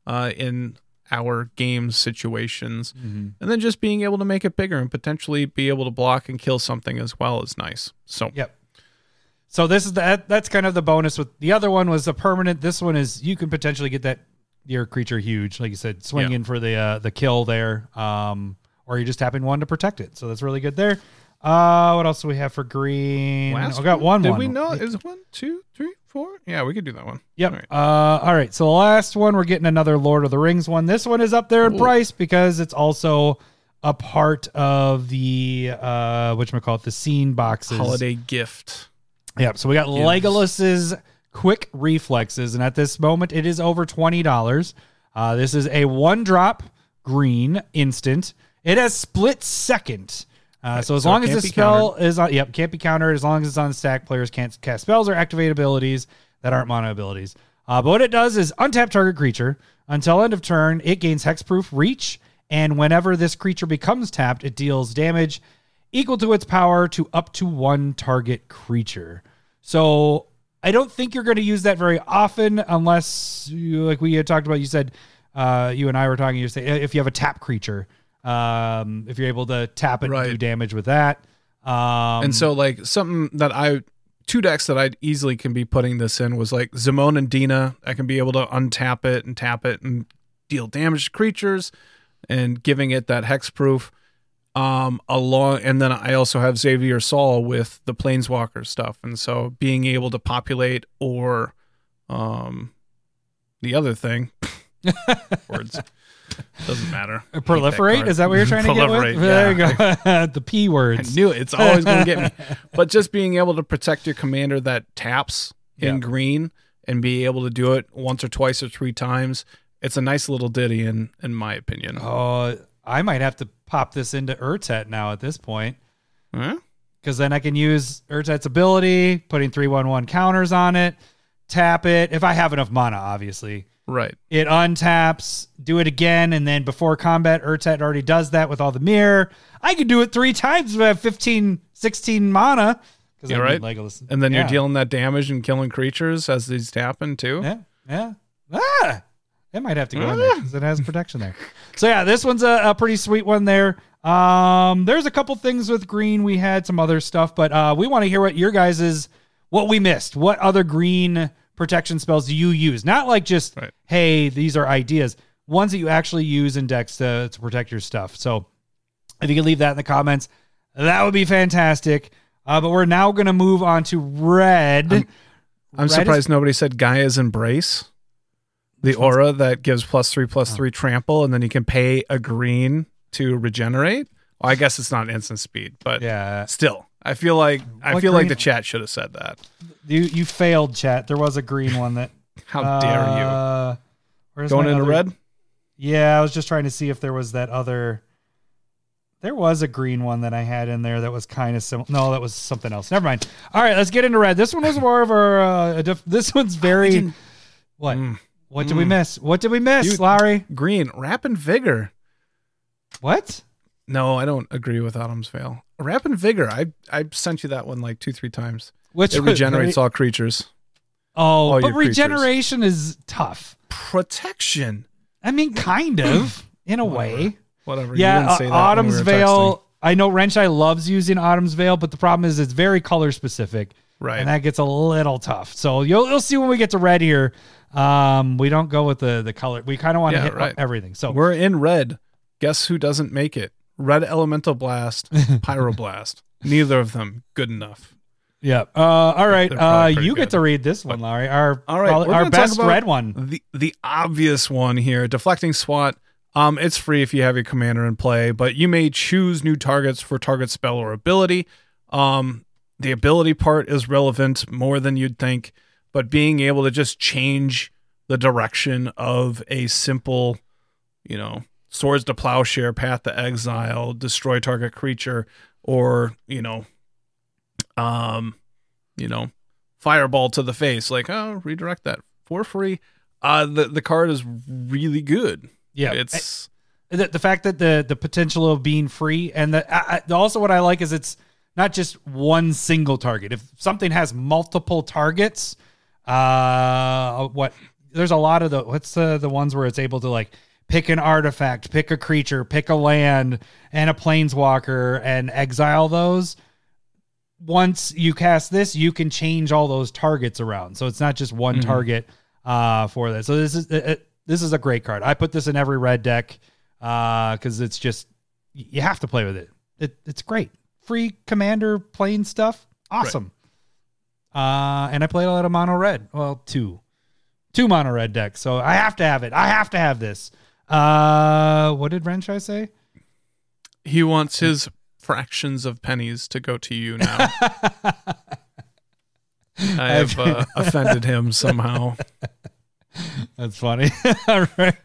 in our game situations. Mm-hmm. And then just being able to make it bigger and potentially be able to block and kill something as well is nice. So yep. So this is that's kind of the bonus. With the other one was a permanent. This one is you can potentially get that your creature huge, like you said, swing in for the kill there, or you just tapping one to protect it. So that's really good there. What else do we have for green? I got one. Did we know it was 1, 2, 3, 4? Yeah, we could do that one. Yep. All right. So the last one, we're getting another Lord of the Rings one. This one is up there in price because it's also a part of the the scene boxes holiday gift. Yeah, so we got Legolas's Quick Reflexes, and at this moment, it is over $20. This is a one-drop green instant. It has split second. So as long as the spell is on... Yep, can't be countered. As long as it's on the stack, players can't cast spells or activate abilities that aren't mono abilities. But what it does is untap target creature. Until end of turn, it gains hexproof reach, and whenever this creature becomes tapped, it deals damage equal to its power to up to one target creature. So I don't think you're going to use that very often unless, like we had talked about, you said, you and I were talking, you say if you have a tap creature, if you're able to tap it and do damage with that. And so like something that two decks that I easily can be putting this in was like Zamon and Dina. I can be able to untap it and tap it and deal damage to creatures and giving it that hexproof. And then I also have Xavier Saul with the Planeswalker stuff, and so being able to populate or the other thing words doesn't matter. Proliferate, is that what you're trying to get with? There you go. The P words. I knew it. It's always going to get me. But just being able to protect your commander that taps in green and be able to do it once or twice or three times, it's a nice little ditty in my opinion. I might have to pop this into Urtet now at this point. Because then I can use Urtet's ability, putting 3/1/1 counters on it, tap it, if I have enough mana, obviously. Right. It untaps, do it again, and then before combat, Urtet already does that with all the mirror. I could do it three times if I have 15, 16 mana. Yeah, right. Legolas. And then you're dealing that damage and killing creatures as these happen, too. Yeah. Ah! It might have to go in there because it has protection there. So yeah, this one's a pretty sweet one there. There's a couple things with green. We had some other stuff, but we want to hear what your guys is, what we missed. What other green protection spells do you use? Not like just, hey, these are ideas. Ones that you actually use in decks to protect your stuff. So if you could leave that in the comments, that would be fantastic. But we're now going to move on to red. I'm surprised nobody said Gaia's Embrace. The aura that gives +3/+3 trample, and then you can pay a green to regenerate. Well, I guess it's not instant speed, but still, I feel like the chat should have said that. You failed, chat. There was a green one that. How dare you? Going into red? Yeah, I was just trying to see if there was that other. There was a green one that I had in there that was kind of similar. No, that was something else. Never mind. All right, let's get into red. This one was more of this one's very. What? What did we miss? Dude, Lowry? Green. Rap and Vigor. What? No, I don't agree with Autumn's Veil. Rap and Vigor. I sent you that one like 2-3 times. Which it regenerates all creatures. Oh, but regeneration is tough. Protection. I mean, kind of, in a way. Whatever. Yeah, you didn't say that Autumn's Veil. I know Renshai loves using Autumn's Veil, but the problem is it's very color specific. Right. And that gets a little tough. So you'll see when we get to red here. We don't go with the color. We kind of want to hit everything. So we're in red. Guess who doesn't make it? Red Elemental Blast, Pyroblast. Neither of them good enough. Yeah. All right. You get to read this one, Larry. Our best red one. The obvious one here, Deflecting Swat. It's free if you have your commander in play, but you may choose new targets for target spell or ability. The ability part is relevant more than you'd think. But being able to just change the direction of a simple, Swords to Plowshare, Path to Exile, destroy target creature, or, fireball to the face. Like, oh, redirect that for free. The card is really good. Yeah. It's the fact that the potential of being free, and also what I like is it's not just one single target. If something has multiple targets, there's a lot of the ones where it's able to like pick an artifact, pick a creature, pick a land and a planeswalker and exile those. Once you cast this, you can change all those targets around. So it's not just one target for that. So this is a great card. I put this in every red deck because it's just, you have to play with it. It's great. Free commander playing stuff. Awesome. Right. And I played a lot of mono red. Well, two mono red decks. So I have to have it. I have to have this. What did Renshai say? He wants his fractions of pennies to go to you now. I have offended him somehow. That's funny. All right.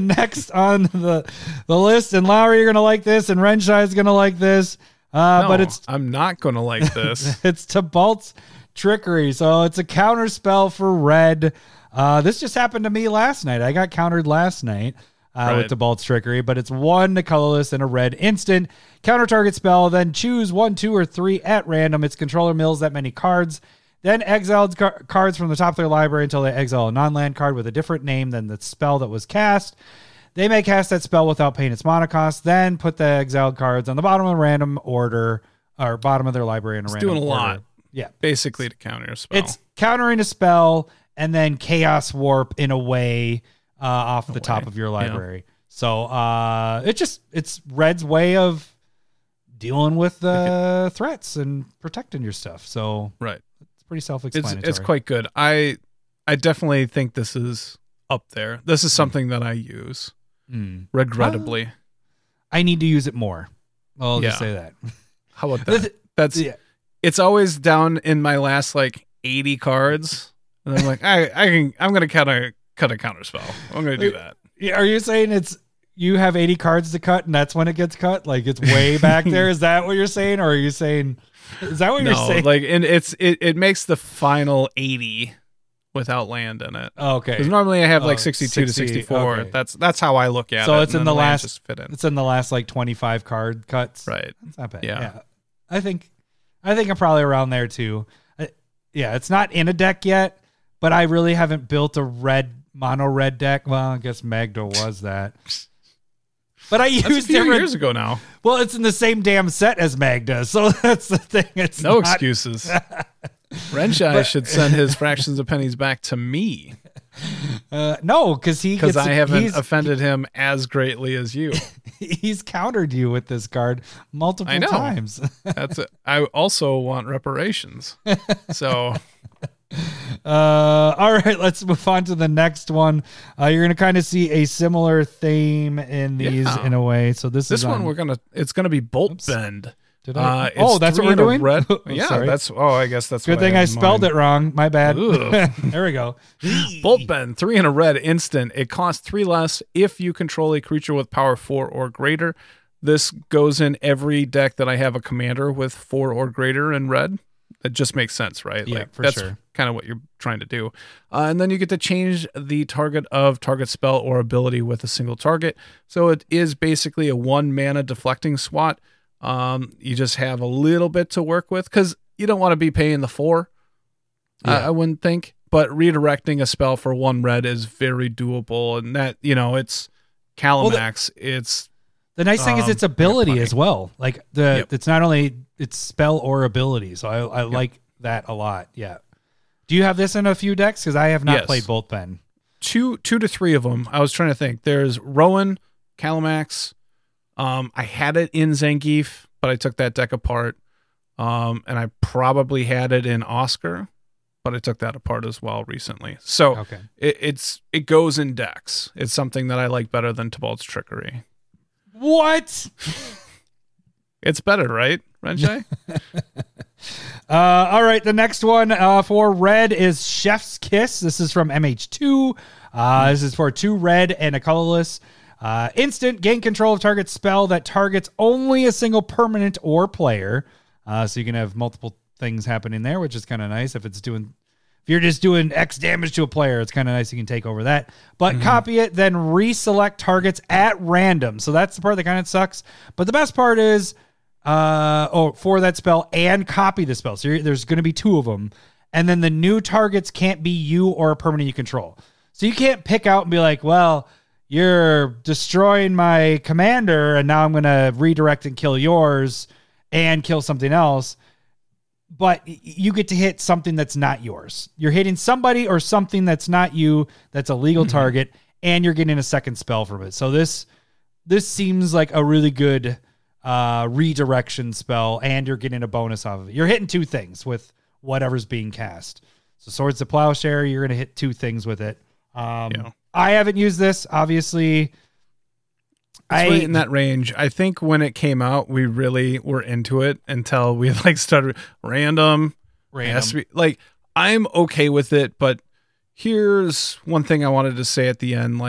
Next on the list, and Lowry, you're going to like this, and Renshai is going to like this. I'm not going to like this. It's Tibalt's Trickery. So it's a counter spell for red. This just happened to me last night. I got countered last night with Tibalt's Trickery, but it's one, the colorless, and a red instant. Counter target spell, then choose 1, 2, or 3 at random. Its controller mills that many cards. Then exiled cards from the top of their library until they exile a non-land card with a different name than the spell that was cast. They may cast that spell without paying its mana cost. Then put the exiled cards on the bottom of a random order, or bottom of their library in a random order. It's doing a lot. Yeah. Basically to counter a spell. It's countering a spell and then chaos warp in a way off the top of your library. Yeah. So it's red's way of dealing with the threats and protecting your stuff. So it's pretty self-explanatory. It's quite good. I definitely think this is up there. This is something that I use regrettably. I need to use it more. I'll just say that. How about that? It's always down in my last like 80 cards. And I'm like, I'm going to cut a counter spell. I'm going to do that. Are you saying you have 80 cards to cut and that's when it gets cut? Like it's way back there. Is that what you're saying? Or are you saying, you're saying? Like, and it makes the final 80 without land in it. Oh, okay. Cause normally I have 62 to 64. Okay. That's how I look at it. So it's in the last, just fit in. It's in the last like 25 card cuts. Right. That's not bad. Yeah. I think I'm probably around there too. It's not in a deck yet, but I really haven't built a mono red deck. Well, I guess Magda was that. But I used it years ago now. Well, it's in the same damn set as Magda, so that's the thing. It's no excuses. Renshai should send his fractions of pennies back to me. No, because I haven't offended him as greatly as you. He's countered you with this card multiple times. That's it. I also want reparations. So, all right, let's move on to the next one. You're going to kind of see a similar theme in these in a way. So this is one it's going to be Bolt Bend. That's what we're doing? Red. Yeah, sorry. I guess that's good thing I spelled it wrong. My bad. There we go. Bolt Bend, 3 and a red instant. It costs 3 less if you control a creature with power 4 or greater. This goes in every deck that I have a commander with 4 or greater in red. That just makes sense, right? Yeah, that's sure. Kind of what you're trying to do. And then you get to change the target spell or ability with a single target. So it is basically a 1 mana deflecting swat. You just have a little bit to work with because you don't want to be paying the 4. I wouldn't think, but redirecting a spell for 1 red is very doable, and that it's Calamax. It's the nice thing is its ability as well. Like it's not only its spell or ability. So I like that a lot. Yeah. Do you have this in a few decks? Because I have not played Bolt Bend. Two to three of them. I was trying to think. There's Rowan, Calamax. I had it in Zangief, but I took that deck apart. And I probably had it in Oscar, but I took that apart as well recently. So it goes in decks. It's something that I like better than Tibalt's Trickery. What? It's better, right, Renshai? All right, the next one for red is Chef's Kiss. This is from MH2. This is for 2 red and a colorless. Instant, gain control of target spell that targets only a single permanent or player. So you can have multiple things happen in there, which is kind of nice. If you're just doing X damage to a player, it's kind of nice you can take over that. But copy it, then reselect targets at random. So that's the part that kind of sucks. But the best part is for that spell and copy the spell. So there's going to be two of them. And then the new targets can't be you or a permanent you control. So you can't pick out and be like, well, you're destroying my commander, and now I'm going to redirect and kill yours and kill something else. But you get to hit something that's not yours. You're hitting somebody or something that's not you, that's a legal target, and you're getting a second spell from it. So this seems like a really good redirection spell, and you're getting a bonus off of it. You're hitting two things with whatever's being cast. So Swords to Plowshare, you're going to hit two things with it. I haven't used this, obviously. It's right in that range. I think when it came out, we really were into it until we started random. I'm okay with it, but here's one thing I wanted to say at the end.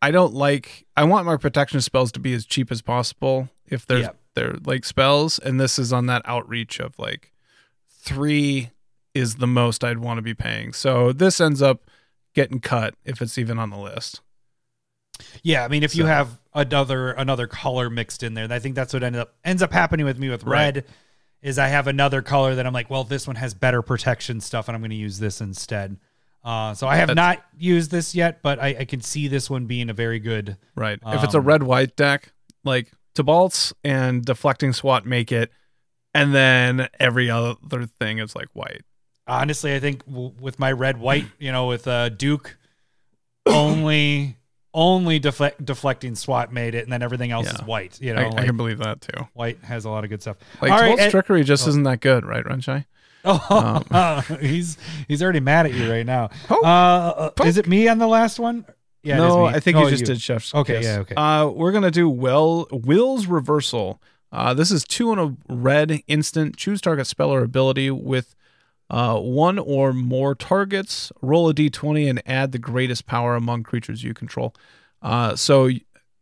I want my protection spells to be as cheap as possible if they're like spells. And this is on that outreach of three is the most I'd want to be paying. So this ends up getting cut if it's even on the list. Yeah, I mean, if you have another color mixed in there, I think that's what ends up happening with me with red, is I have another color that I'm like, well, this one has better protection stuff, and I'm going to use this instead. So I have not used this yet, but I can see this one being a very good... Right. If it's a red-white deck, Tibalt's and Deflecting Swat make it, and then every other thing is white. Honestly, I think with my red-white, with Duke, only Deflecting Swat made it, and then everything else is white. I can believe that too. White has a lot of good stuff. Tibalt's Trickery just isn't that good, right, Renshai? Oh, he's already mad at you right now. Poke. Is it me on the last one? Yeah, no, it is me. I think you did Chef's Kiss. Yeah, okay. We're gonna do Will's Reversal. This is 2 and a red instant. Choose target spell or ability with one or more targets, roll a d20 and add the greatest power among creatures you control. So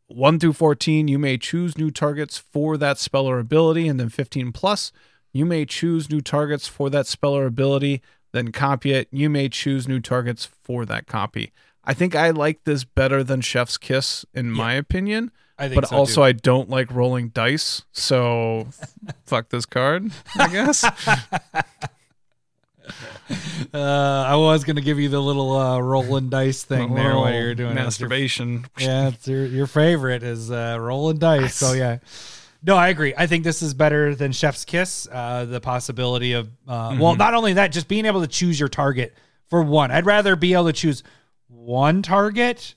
1 through 14, you may choose new targets for that spell or ability, and then 15 plus, you may choose new targets for that spell or ability, then copy it. You may choose new targets for that copy. I think I like this better than Chef's Kiss, in my opinion. I think so too. I don't like rolling dice, so fuck this card, I guess. I was going to give you the little rolling dice thing there while you were doing masturbation. It's your favorite is rolling dice. So no, I agree. I think this is better than Chef's Kiss. The possibility of well, not only that, just being able to choose your target for one. I'd rather be able to choose one target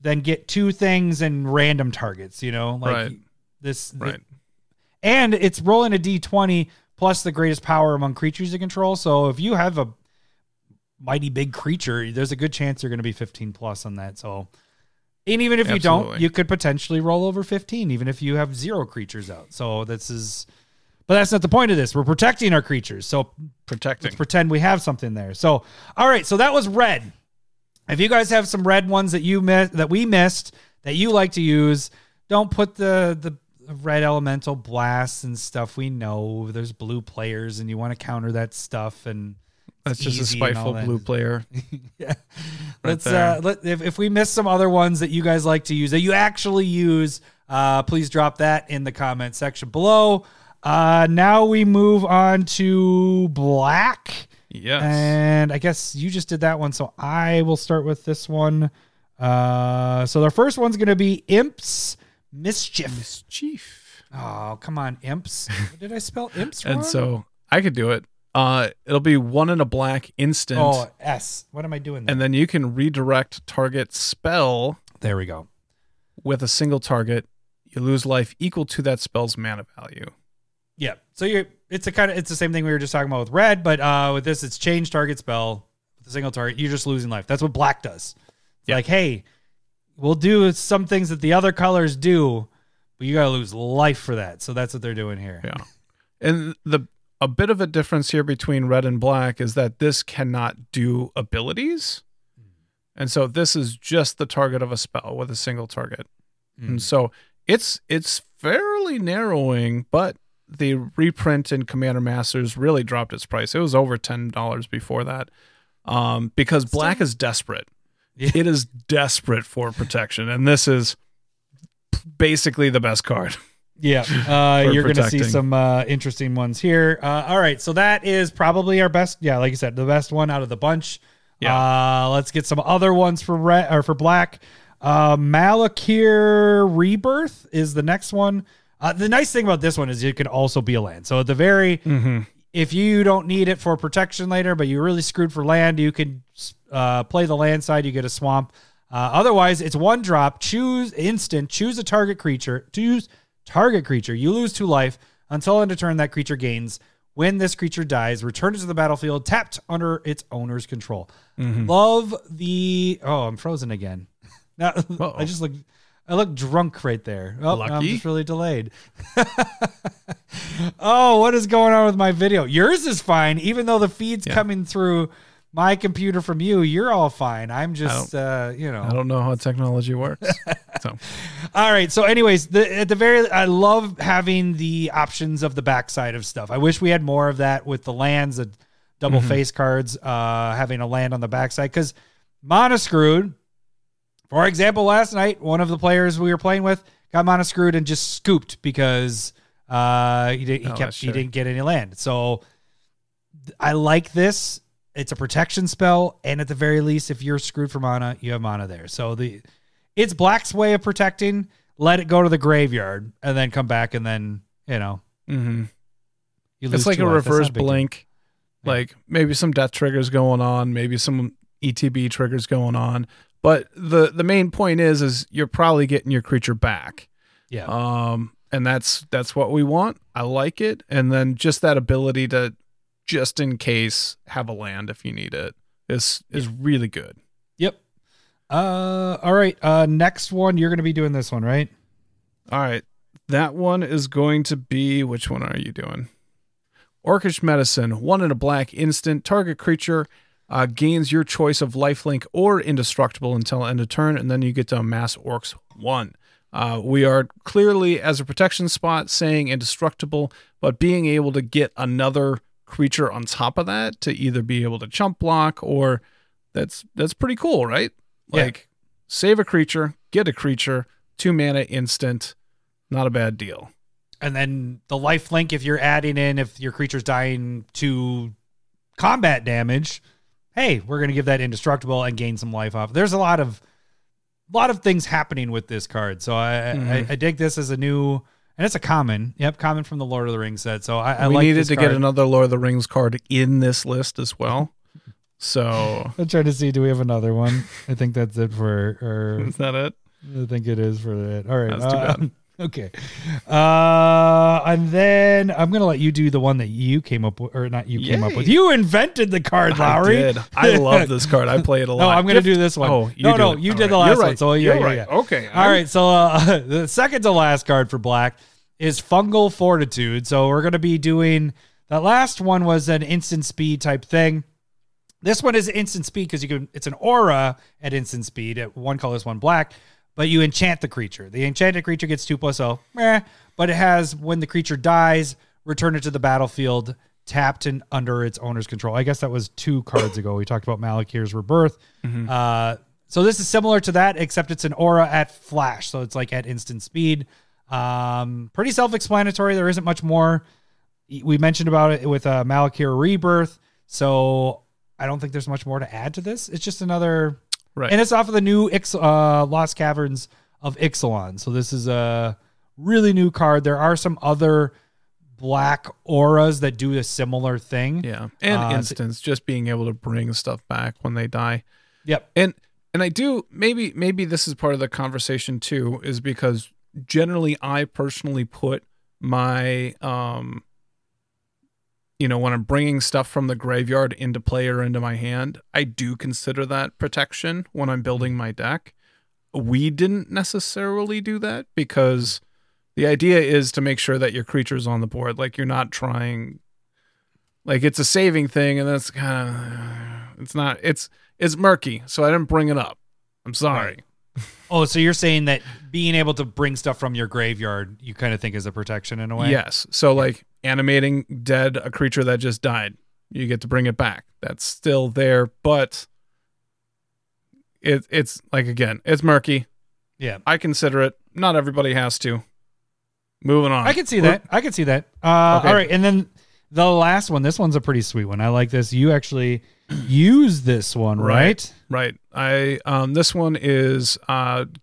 than get two things and random targets. And it's rolling a d20. Plus the greatest power among creatures you control. So if you have a mighty big creature, there's a good chance you're going to be 15 plus on that. So, and even if you don't, you could potentially roll over 15, even if you have zero creatures out. So but that's not the point of this. We're protecting our creatures. So let's pretend we have something there. So, all right. So that was red. If you guys have some red ones that that we missed that you like to use, don't put the red elemental blasts and stuff. We know there's blue players and you want to counter that stuff, and that's just a spiteful blue player. If we miss some other ones that you guys like to use, that you actually use, please drop that in the comment section below. Now we move on to black. Yes. And I guess you just did that one, so I will start with this one. So the first one's going to be Imps Mischief. Oh, come on, imps. Did I spell imps wrong? And so I could do it. It'll be 1 in a black instant. Oh, S. What am I doing there? And then you can redirect target spell. There we go. With a single target, you lose life equal to that spell's mana value. Yeah. So it's the same thing we were just talking about with red, but with this, it's change target spell with a single target. You're just losing life. That's what black does. Yep. Hey, we'll do some things that the other colors do, but you got to lose life for that. So that's what they're doing here. Yeah. And a bit of a difference here between red and black is that this cannot do abilities. And so this is just the target of a spell with a single target. And so it's fairly narrowing, but the reprint in Commander Masters really dropped its price. It was over $10 before that, because black is desperate. Yeah. It is desperate for protection, and this is basically the best card. Yeah, you're going to see some interesting ones here. All right, so that is probably our best. Yeah, like you said, the best one out of the bunch. Yeah. Let's get some other ones for red or for black. Malakir Rebirth is the next one. The nice thing about this one is it could also be a land. So at the very, if you don't need it for protection later, but you're really screwed for land, you can play the land side. You get a swamp. Otherwise, it's one drop. Choose a target creature. You lose 2 life until end of turn that creature gains. When this creature dies, return it to the battlefield tapped under its owner's control. Love the... Oh, I'm frozen again. Now, I look drunk right there. Oh, lucky. I'm just really delayed. Oh, what is going on with my video? Yours is fine. Even though the feed's coming through my computer from you, you're all fine. I'm just, I don't know how technology works. So, all right. So anyways, I love having the options of the backside of stuff. I wish we had more of that with the lands, the double face cards, having a land on the backside. Because monoscrewed, for example, last night, one of the players we were playing with got monoscrewed and just scooped because he didn't get any land. So I like this. It's a protection spell, and at the very least, if you're screwed for mana, you have mana there. So it's black's way of protecting. Let it go to the graveyard, and then come back, and then, you lose. It's like a reverse blink. Like, maybe some death triggers going on, maybe some ETB triggers going on, but the main point is you're probably getting your creature back. Yeah. And that's what we want. I like it. And then just that ability to, just in case, have a land if you need it is really good. Yep. All right. Next one, you're going to be doing this one, right? All right. That one is going to be, which one are you doing? Orcish Medicine, 1 in a black instant. Target creature gains your choice of lifelink or indestructible until end of turn, and then you get to amass orcs 1. We are clearly, as a protection spot, saying indestructible, but being able to get another creature on top of that to either be able to chump block, or that's pretty cool, right? Like, save a creature, get a creature, 2 mana instant, not a bad deal. And then the lifelink, if you're adding in, if your creature's dying to combat damage, hey, we're going to give that indestructible and gain some life off. There's a lot of things happening with this card. So I dig this as a new... And it's a common. Yep, common from the Lord of the Rings set. So I like this card. We needed to get another Lord of the Rings card in this list as well. So I'm trying to see, do we have another one? I think that's it is that it? I think it is for it. All right. That's too bad. Okay. And then I'm going to let you do the one that you came up with, or not you came up with. You invented the card, Lowry. I did. I love this card. I play it a lot. No, I'm going to do this one. Oh, you did the last one. So you're right. Okay. All right. So the second to last card for black is Fungal Fortitude. So we're going to be doing, that last one was an instant speed type thing. This one is instant speed because it's an aura at instant speed at 1 colorless, 1 black. But you enchant the creature. The enchanted creature gets 2+0. But it has, when the creature dies, return it to the battlefield, tapped and under its owner's control. I guess that was 2 cards ago. We talked about Malakir's Rebirth. So this is similar to that, except it's an aura at flash. So it's like at instant speed. Pretty self-explanatory. There isn't much more. We mentioned about it with Malakir Rebirth. So I don't think there's much more to add to this. It's just another... Right. And it's off of the new Lost Caverns of Ixalan. So this is a really new card. There are some other black auras that do a similar thing. Yeah. And instance, just being able to bring stuff back when they die. Yep. And I do, maybe this is part of the conversation too, is because generally I personally put my, when I'm bringing stuff from the graveyard into play or into my hand, I do consider that protection when I'm building my deck. We didn't necessarily do that because the idea is to make sure that your creature's on the board. Like, you're not trying, like, it's a saving thing, and that's kind of, it's murky. So I didn't bring it up. I'm sorry. Right. Oh, so you're saying that being able to bring stuff from your graveyard, you kind of think is a protection in a way? Yes. So like animating dead, a creature that just died, you get to bring it back. That's still there, but it's like, again, it's murky. Yeah. I consider it. Not everybody has to. Moving on. I can see that. I can see that. Okay. All right. And then the last one, this one's a pretty sweet one. I like this. You actually use this one, right? Right. I this one is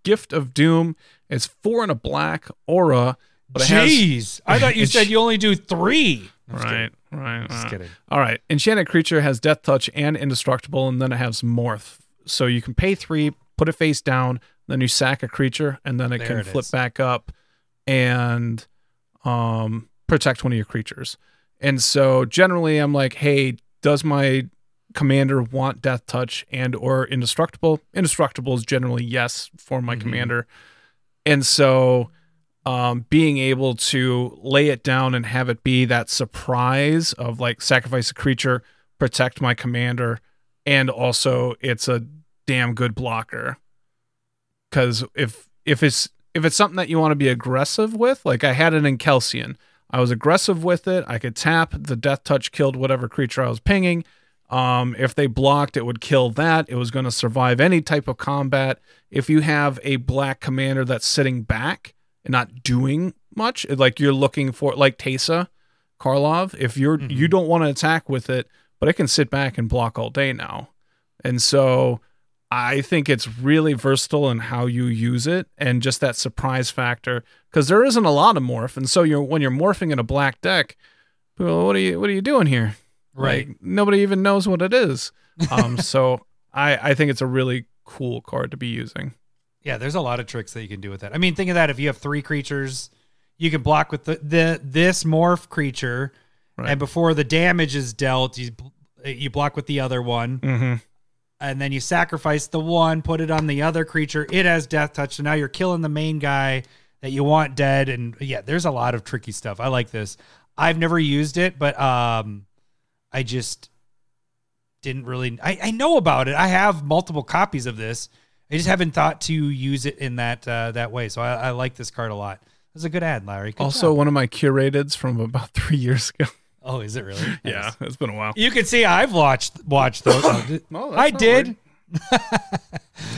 Gift of Doom. It's 4 and a black aura. But jeez. I thought you said you only do 3. Right. Right. Just kidding. All right. Enchanted creature has Death Touch and Indestructible, and then it has Morph. So you can pay 3, put it face down, then you sack a creature, and then it can flip back up and protect one of your creatures. And so generally I'm like, hey, does my commander want Death Touch and or Indestructible? Indestructible is generally yes for my commander. And so being able to lay it down and have it be that surprise of like sacrifice a creature, protect my commander, and also it's a damn good blocker. Because if it's something that you want to be aggressive with, like I had it in Kelsian. I was aggressive with it. I could tap. The Death Touch killed whatever creature I was pinging. If they blocked, it would kill that. It was going to survive any type of combat. If you have a black commander that's sitting back and not doing much, like you're looking for, like Taysa Karlov, if you don't want to attack with it, but it can sit back and block all day now. And so I think it's really versatile in how you use it and just that surprise factor, because there isn't a lot of morph. And so when you're morphing in a black deck, well, what are you doing here? Right. Like, nobody even knows what it is. So I think it's a really cool card to be using. Yeah, there's a lot of tricks that you can do with that. I mean, think of that. If you have 3 creatures, you can block with this morph creature, right, and before the damage is dealt, you block with the other one. Mm-hmm. And then you sacrifice the one, put it on the other creature. It has Death Touch, so now you're killing the main guy that you want dead. And yeah, there's a lot of tricky stuff. I like this. I've never used it, but I just didn't really... I know about it. I have multiple copies of this. I just haven't thought to use it in that way. So I like this card a lot. That's a good ad, Larry. Good also, job. One of my curateds from about 3 years ago. Oh, is it really? Nice. Yeah, it's been a while. You can see I've watched those. Oh, I did.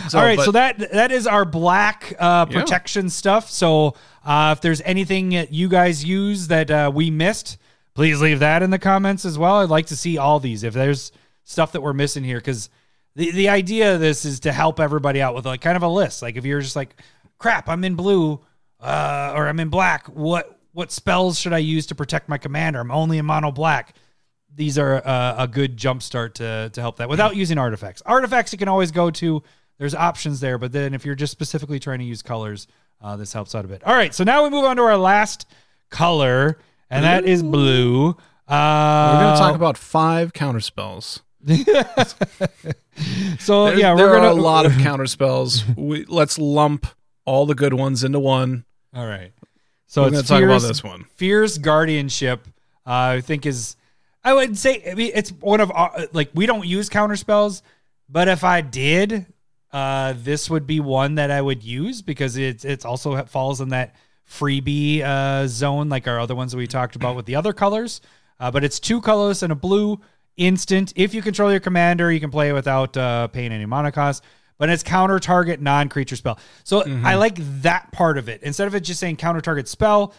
So, all right, so that is our black protection stuff. So if there's anything that you guys use that we missed, please leave that in the comments as well. I'd like to see all these if there's stuff that we're missing here, because the idea of this is to help everybody out with like kind of a list. Like if you're just like, crap, I'm in blue or I'm in black, What spells should I use to protect my commander? I'm only in mono black. These are a good jumpstart to help that without using artifacts. Artifacts you can always go to. There's options there, but then if you're just specifically trying to use colors, this helps out a bit. All right, so now we move on to our last color, and that is blue. We're going to talk about 5 counterspells. So there are a lot of counterspells. Let's lump all the good ones into one. All right. So we're going to talk about this one. Fierce Guardianship, I think is, I would say, I mean, it's one of, like, we don't use counterspells, but if I did, this would be one that I would use because it's also falls in that freebie zone, like our other ones that we talked about with the other colors. But it's 2 colorless and a blue instant. If you control your commander, you can play it without paying any mana cost. But it's counter target non-creature spell. So I like that part of it. Instead of it just saying counter target spell,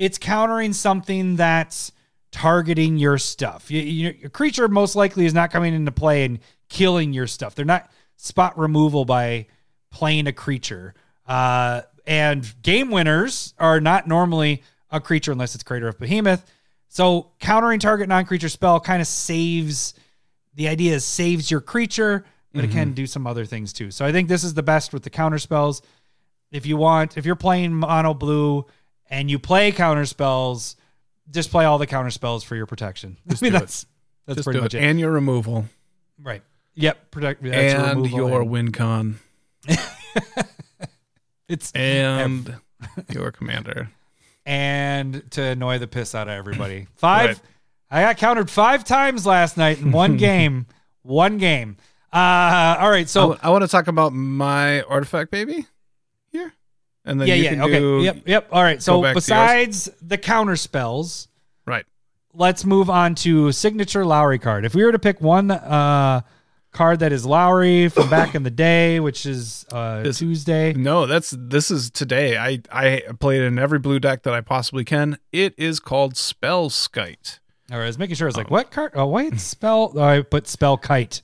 it's countering something that's targeting your stuff. Your creature most likely is not coming into play and killing your stuff. They're not spot removal by playing a creature. And game winners are not normally a creature unless it's Craterhoof Behemoth. So countering target non-creature spell kind of saves, the idea is saves your creature, but it can do some other things too. So I think this is the best with the counter spells. If you're playing mono blue and you play counter spells, just play all the counter spells for your protection. That's just pretty much it. And your removal. Right. Yep. And your win con. Your commander. And to annoy the piss out of everybody. 5. Right. I got countered 5 times last night in one game. All right. So I want to talk about my artifact baby here. And then Yep. All right. So besides the counter spells, right? Let's move on to signature Lowry card. If we were to pick one card that is Lowry from back in the day, which is Tuesday. No, this is today. I played it in every blue deck that I possibly can. It is called Spellskite. All right, I was making sure. I was like, what card? Oh, wait, spell. Oh, I put Spellskite.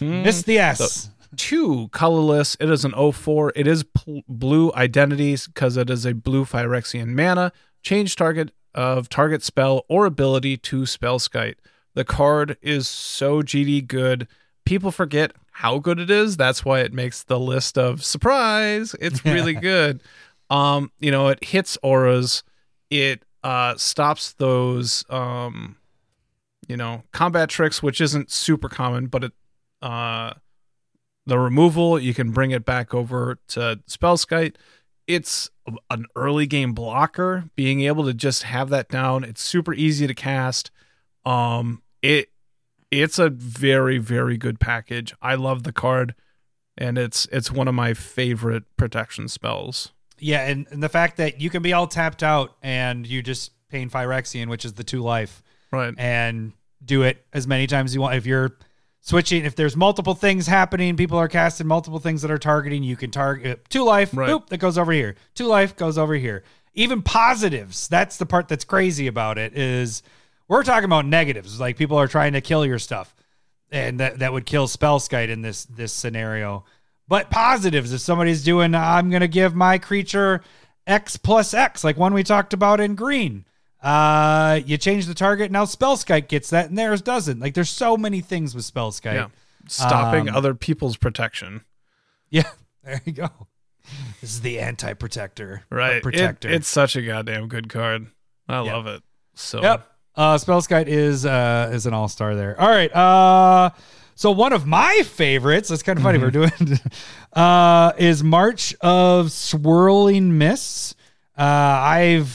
Missed the S. So, 2 colorless. It is an 0/4. It is blue identities because it is a blue Phyrexian mana. Change target of target spell or ability to Spellskite. The card is so GD good. People forget how good it is. That's why it makes the list of surprise. It's really good. It hits auras. It stops those combat tricks, which isn't super common, but it the removal, you can bring it back over to Spellskite. It's an early game blocker, being able to just have that down. It's super easy to cast. It's a very, very good package. I love the card, and it's one of my favorite protection spells. Yeah, and the fact that you can be all tapped out and you just pain Phyrexian, which is the 2 life. Right. And do it as many times as you want. If you're switching, if there's multiple things happening, people are casting multiple things that are targeting, you can target 2 life, right. Boop, that goes over here. 2 life goes over here. Even positives, that's the part that's crazy about it, is we're talking about negatives. Like, people are trying to kill your stuff, and that would kill Spellskite in this scenario. But positives, if somebody's doing, I'm going to give my creature X plus X, like one we talked about in green. You change the target, now Spellskite gets that, and theirs doesn't. Like, there's so many things with Spellskite. Yeah. Stopping other people's protection. Yeah, there you go. This is the anti-protector. Right. Protector. It's such a goddamn good card. I love it. So. Yep. Spellskite is an all-star there. All right. So one of my favorites, that's kind of funny we're doing, is March of Swirling Mists. If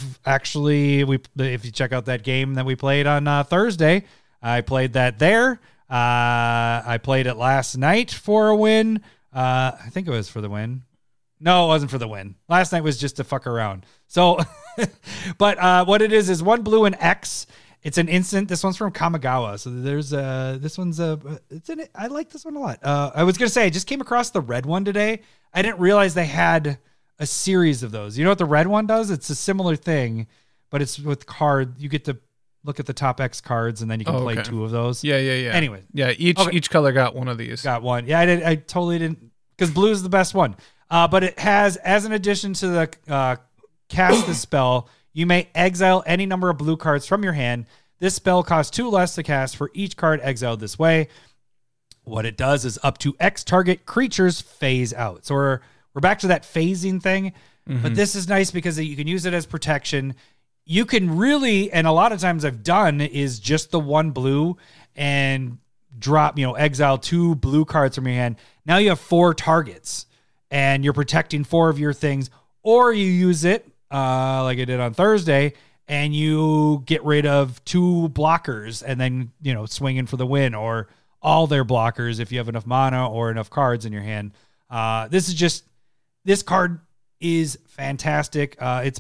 you check out that game that we played on Thursday, I played that there. I played it last night for a win. I think it was for the win. No, it wasn't for the win. Last night was just to fuck around. So, but what it is one blue and X. It's an instant. This one's from Kamigawa. So there's I like this one a lot. I was going to say, I just came across the red one today. I didn't realize they had a series of those. You know what the red one does? It's a similar thing, but it's with card. You get to look at the top X cards, and then you can play 2 of those. Yeah. Anyway. Yeah, each color got one of these. Got one. Yeah, I totally didn't, because blue is the best one. But it has, as an addition to the cast the spell, you may exile any number of blue cards from your hand. This spell costs 2 less to cast for each card exiled this way. What it does is up to X target creatures phase out. So we're back to that phasing thing, but this is nice because you can use it as protection. You can really, and a lot of times I've done, is just the 1 blue and drop, exile 2 blue cards from your hand. Now you have 4 targets and you're protecting 4 of your things, or you use it, like I did on Thursday, and you get rid of 2 blockers and then, swinging for the win, or all their blockers if you have enough mana or enough cards in your hand. This card is fantastic. It's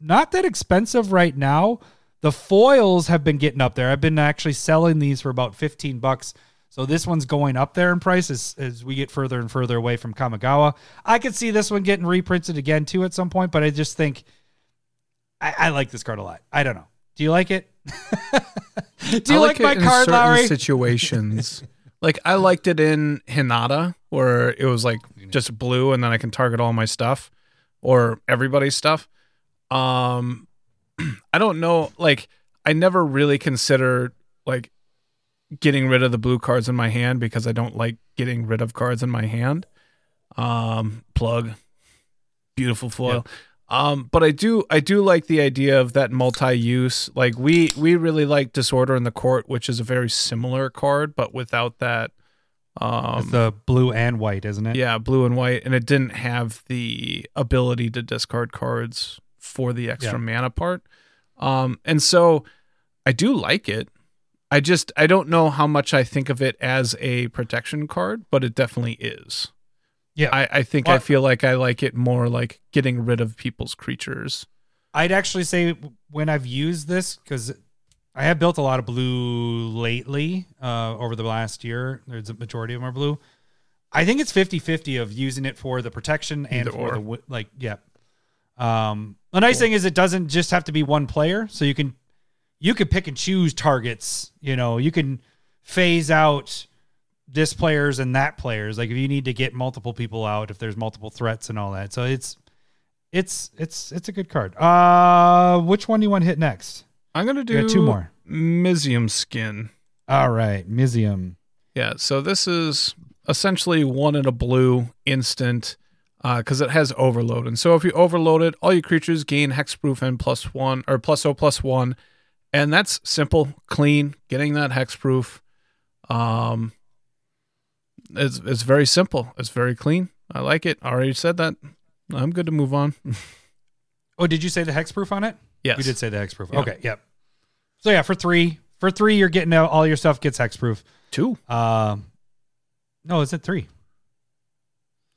not that expensive right now. The foils have been getting up there. I've been actually selling these for about $15. So this one's going up there in price as we get further and further away from Kamigawa. I could see this one getting reprinted again too at some point, but I just think I like this card a lot. I don't know. Do you like it? Do you like my card, Lowry? Situations. Like, I liked it in Hinata, where it was like just blue, and then I can target all my stuff or everybody's stuff. I don't know. Like, I never really consider like getting rid of the blue cards in my hand, because I don't like getting rid of cards in my hand. Plug. Beautiful foil. Yep. But I do like the idea of that multi-use. Like, we really like Disorder in the Court, which is a very similar card, but without that. It's the blue and white, isn't it? Yeah, blue and white. And it didn't have the ability to discard cards for the extra mana part. And so I do like it. I don't know how much I think of it as a protection card, but it definitely is. Yeah. I think I feel like I like it more like getting rid of people's creatures. I'd actually say when I've used this, because I have built a lot of blue lately over the last year. There's a majority of my blue. I think it's 50-50 of using it for the protection and yeah. The nice thing is it doesn't just have to be one player. So you can pick and choose targets. You know, you can phase out this player's and that player's. Like if you need to get multiple people out, if there's multiple threats and all that. So it's a good card. Which one do you want to hit next? I'm going to do two more. Mizium Skin. All right. Mizium. Yeah. So this is essentially one in a blue instant because it has overload. And so if you overload it, all your creatures gain hexproof and +1 or +0/+1. And that's simple, clean, getting that hexproof. It's very simple. It's very clean. I like it. I already said that. I'm good to move on. Oh, did you say the hexproof on it? Yes. We did say the hexproof. Yeah. Okay, yep. So yeah, for three, you're getting out, all your stuff gets hexproof. Two. No, is it three?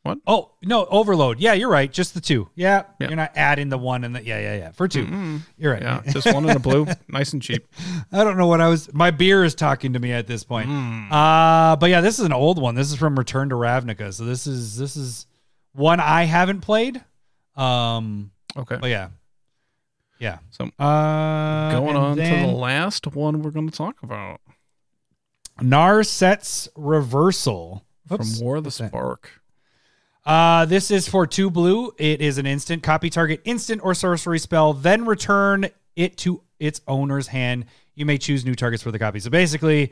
What? Oh, no, overload. Yeah, you're right. Just the two. Yeah, yeah. You're not adding the one and the yeah. For two. Mm-hmm. You're right. Yeah, just one in the blue. Nice and cheap. I don't know what my beer is talking to me at this point. But yeah, this is an old one. This is from Return to Ravnica. So this is one I haven't played. Okay. But yeah. Yeah. So going on to the last one we're going to talk about. Narset's Reversal. Oops. From War of the Spark. This is for 2 blue. It is an instant. Copy target instant or sorcery spell, then return it to its owner's hand. You may choose new targets for the copy. So basically,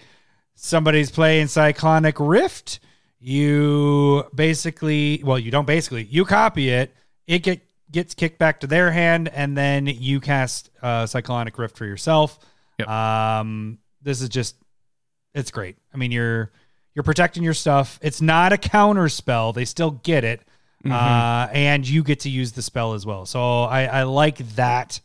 somebody's playing Cyclonic Rift. You copy it. It gets kicked back to their hand, and then you cast Cyclonic Rift for yourself. Yep. This is just, it's great. I mean, you're protecting your stuff. It's not a counter spell. They still get it. Mm-hmm. And you get to use the spell as well. So I like that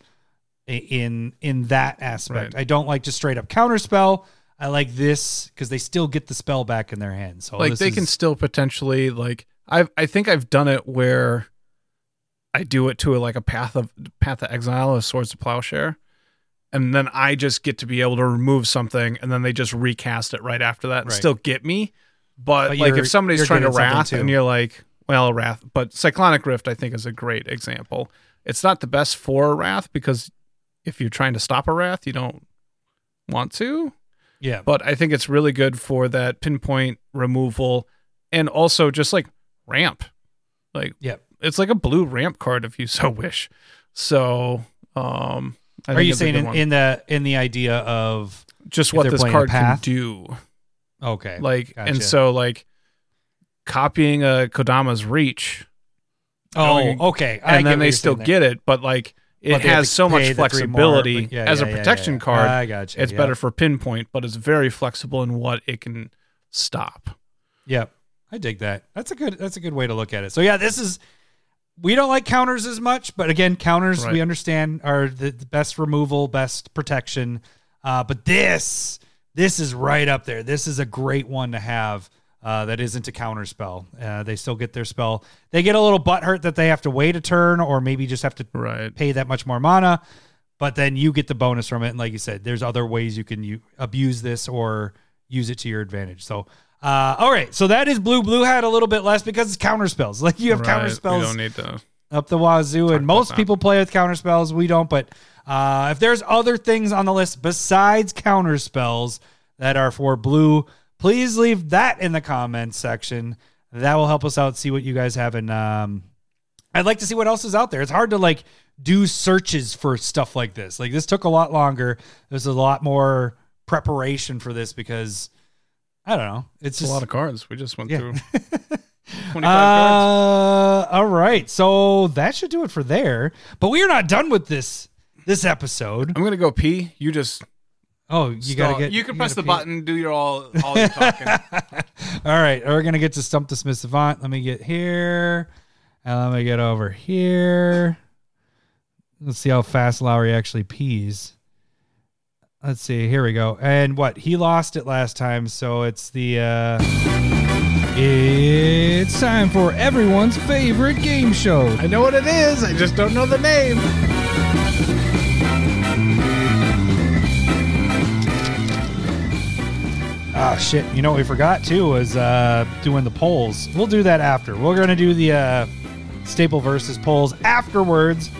in that aspect. Right. I don't like just straight up counter spell. I like this because they still get the spell back in their hands. So like they can still potentially like, I think I've done it where I do it to like a Path of Exile or Swords to Plowshare. And then I just get to be able to remove something, and then they just recast it right after that and still get me. But like if somebody's trying to Wrath, and you're like, well, Wrath. But Cyclonic Rift, I think, is a great example. It's not the best for Wrath because if you're trying to stop a Wrath, you don't want to. Yeah. But I think it's really good for that pinpoint removal and also just like ramp. Like, yeah. It's like a blue ramp card if you so wish. So, are you saying in the idea of just what this card can do? Okay. Like, gotcha. And so like copying a Kodama's Reach. Oh, okay. And then they still get it, but like it has so much flexibility as a protection card. I gotcha. It's better for pinpoint, but it's very flexible in what it can stop. Yep. I dig that. That's a good way to look at it. So yeah, this is, we don't like counters as much, but again, counters, we understand, are the best removal, best protection. But this is right up there. This is a great one to have that isn't a counter spell. They still get their spell. They get a little butthurt that they have to wait a turn or maybe just have to pay that much more mana, but then you get the bonus from it. And like you said, there's other ways you can abuse this or use it to your advantage. So all right, so that is blue. Blue had a little bit less because it's counterspells. Like you have counterspells. We don't need to up the wazoo, and most people play with counterspells. We don't, but if there's other things on the list besides counterspells that are for blue, please leave that in the comments section. That will help us out, see what you guys have, and I'd like to see what else is out there. It's hard to like do searches for stuff like this. Like this took a lot longer. There's a lot more preparation for this because I don't know. It's just a lot of cards. We just went through 25 cards. All right. So that should do it for there. But we are not done with this episode. I'm going to go pee. You just... Oh, you got to get... You can press the button, do your all your talking. All right. We're going to get to Stump the Smith Savant. Let me get here. And let me get over here. Let's see how fast Lowry actually pees. Let's see. Here we go. And what? He lost it last time, so it's the... It's time for everyone's favorite game show. I know what it is. I just don't know the name. Ah, shit. You know what we forgot, too, was doing the polls. We'll do that after. We're going to do the... Staple versus polls afterwards.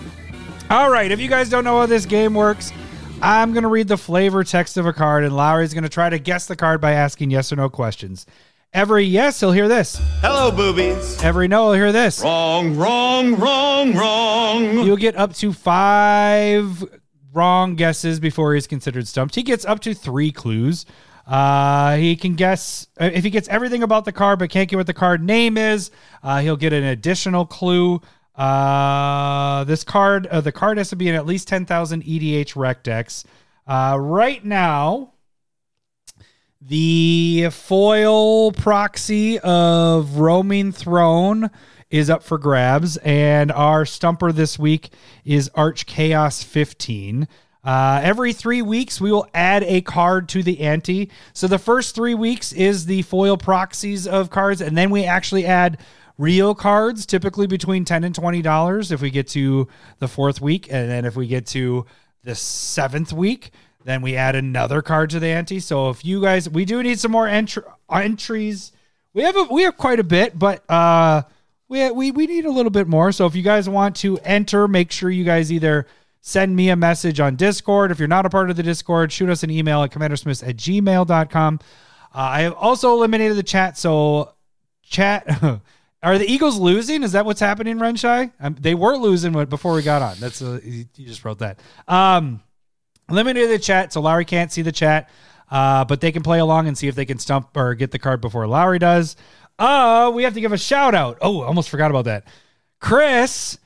All right, if you guys don't know how this game works, I'm going to read the flavor text of a card, and Lowry's going to try to guess the card by asking yes or no questions. Every yes, he'll hear this. Hello, boobies. Every no, he'll hear this. Wrong, wrong, wrong, wrong. You'll get up to 5 wrong guesses before he's considered stumped. He gets up to 3 clues. He can guess if he gets everything about the card, but can't get what the card name is. He'll get an additional clue. The card has to be in at least 10,000 EDH rec decks. Right now, the foil proxy of Roaming Throne is up for grabs, and our stumper this week is Arch Chaos 15. Every 3 weeks, we will add a card to the ante. So the first 3 weeks is the foil proxies of cards, and then we actually add real cards, typically between $10 and $20 if we get to the 4th week. And then if we get to the 7th week, then we add another card to the ante. So if you guys... We do need some more entries. We have quite a bit, but we need a little bit more. So if you guys want to enter, make sure you guys either... Send me a message on Discord. If you're not a part of the Discord, shoot us an email at commandersmiths@gmail.com. I have also eliminated the chat. So chat, are the Eagles losing? Is that what's happening, Renshai? They were losing before we got on. That's you just wrote that. Eliminated the chat. So Lowry can't see the chat, but they can play along and see if they can stump or get the card before Lowry does. We have to give a shout out. Oh, almost forgot about that. Chris.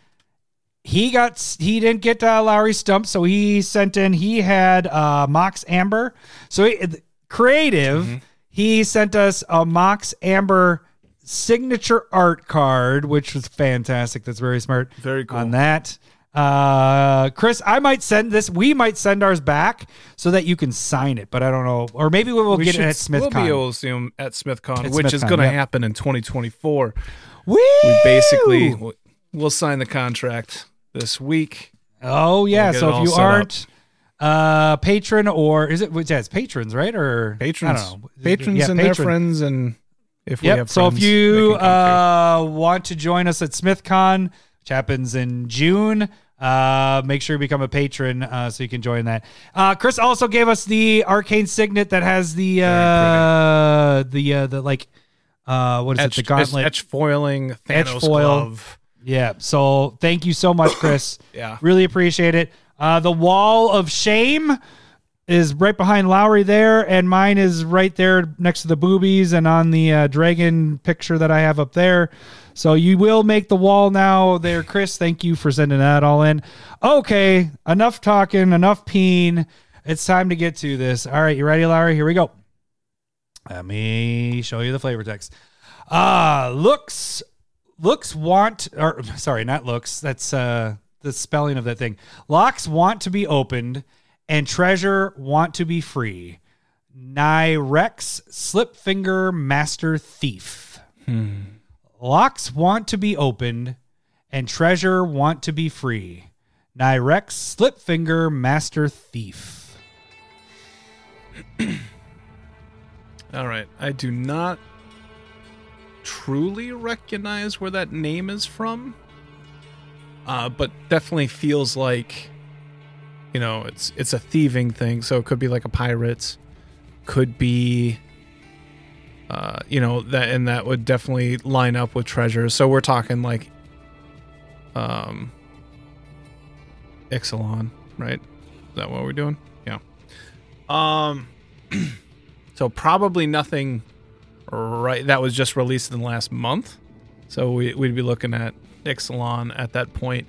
He didn't get Lowry stumped, so he sent in. He had Mox Amber. So creative, He sent us a Mox Amber signature art card, which was fantastic. That's very smart. Very cool on that. Chris, I might send this. We might send ours back so that you can sign it, but I don't know. Or maybe we will get it at SmithCon. We'll be able to see them at SmithCon, which is going to happen in 2024. Woo! We'll sign the contract this week. Oh yeah, so if you aren't patron, or is it? Yeah, it's patrons, right? Or patrons, I don't know. Patrons and their friends, and if we have friends, so if you want to join us at SmithCon, which happens in June, make sure you become a patron so you can join that. Chris also gave us the arcane signet that has the gauntlet etch foiling Thanos glove. Yeah, so thank you so much, Chris. Yeah. Really appreciate it. The wall of shame is right behind Lowry there, and mine is right there next to the boobies and on the dragon picture that I have up there. So you will make the wall now there, Chris. Thank you for sending that all in. Okay, enough talking, enough peeing. It's time to get to this. All right, you ready, Lowry? Here we go. Let me show you the flavor text. That's the spelling of that thing. Locks want to be opened and treasure want to be free. Nyrex, Slipfinger, Master Thief. Locks want to be opened and treasure want to be free. Nyrex, Slipfinger, Master Thief. All right. I do not truly recognize where that name is from, but definitely feels like, you know, it's a thieving thing, so it could be like a pirate, could be that, and that would definitely line up with treasure. So we're talking like Ixalan, right? Is that what we're doing? Yeah. So probably nothing. Right, that was just released in the last month, so we'd be looking at Ixalan at that point.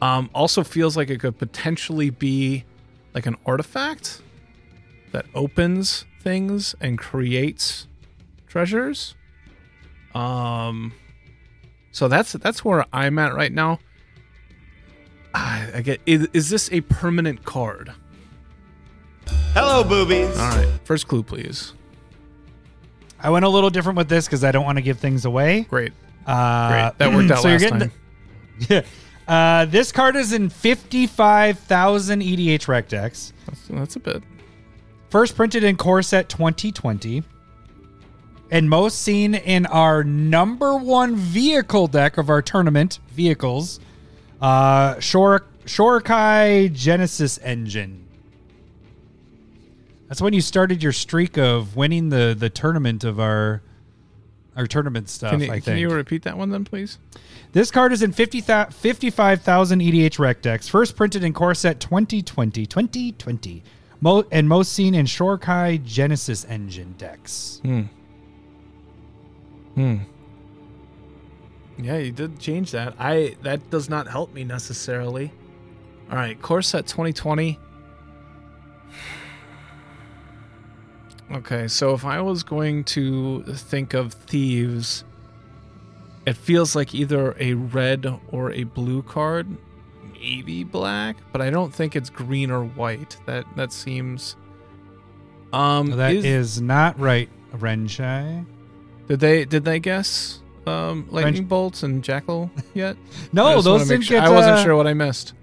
Also feels like it could potentially be like an artifact that opens things and creates treasures. So that's where I'm at right now. I get, is this a permanent card? Hello, boobies. All right. First clue, please. I went a little different with this because I don't want to give things away. Great. Great. That worked out so last time. Yeah. This card is in 55,000 EDH rec decks. That's a bit. First printed in Core Set 2020. And most seen in our number one vehicle deck of our tournament, vehicles, Shorikai Genesis Engine. That's when you started your streak of winning the tournament of our tournament stuff, I think. Can you repeat that one then, please? This card is in 55,000 EDH rec decks. First printed in Core Set 2020. And most seen in Shorikai Genesis Engine decks. Yeah, you did change that. That does not help me necessarily. All right, Core Set 2020. Okay, so if I was going to think of thieves, it feels like either a red or a blue card, maybe black, but I don't think it's green or white. That seems. That is not right, Renshai. Did they guess lightning bolts and jackal yet? No, those didn't get. I wasn't sure what I missed.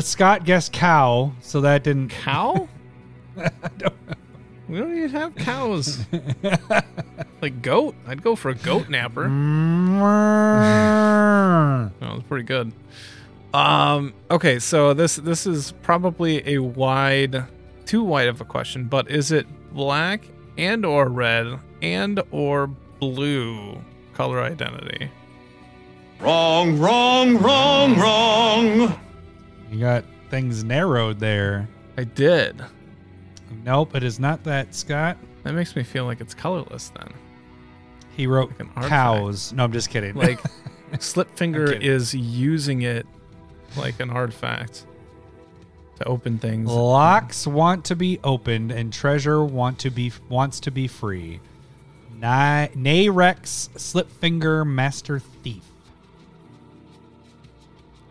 Scott guessed cow, so that didn't. Cow? I don't know. We don't even have cows. Like goat. I'd go for a goat napper. That was pretty good. Okay, so this is probably too wide of a question, but is it black and or red? And or blue color identity. Wrong. You got things narrowed there. I did. Nope, it is not that, Scott. That makes me feel like it's colorless then. He wrote like cows. No, I'm just kidding. Like Slipfinger is using it like an artifact to open things. Locks want to be opened and treasure wants to be free. Nayrex, Slipfinger, Master Thief.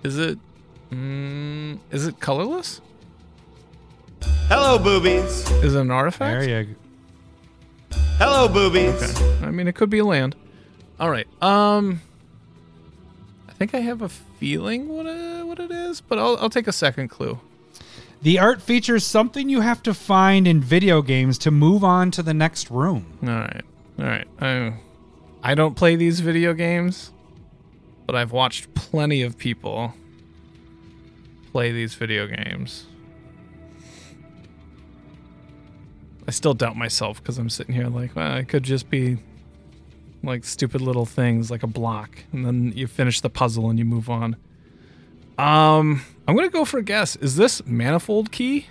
Is it colorless? Hello, boobies. Is it an artifact? There you go. Hello, boobies. Okay. I mean, it could be land. All right. I think I have a feeling what it is, but I'll take a second clue. The art features something you have to find in video games to move on to the next room. All right. I don't play these video games, but I've watched plenty of people play these video games. I still doubt myself because I'm sitting here like, well, it could just be like stupid little things like a block, and then you finish the puzzle and you move on. I'm going to go for a guess. Is this Manifold Key?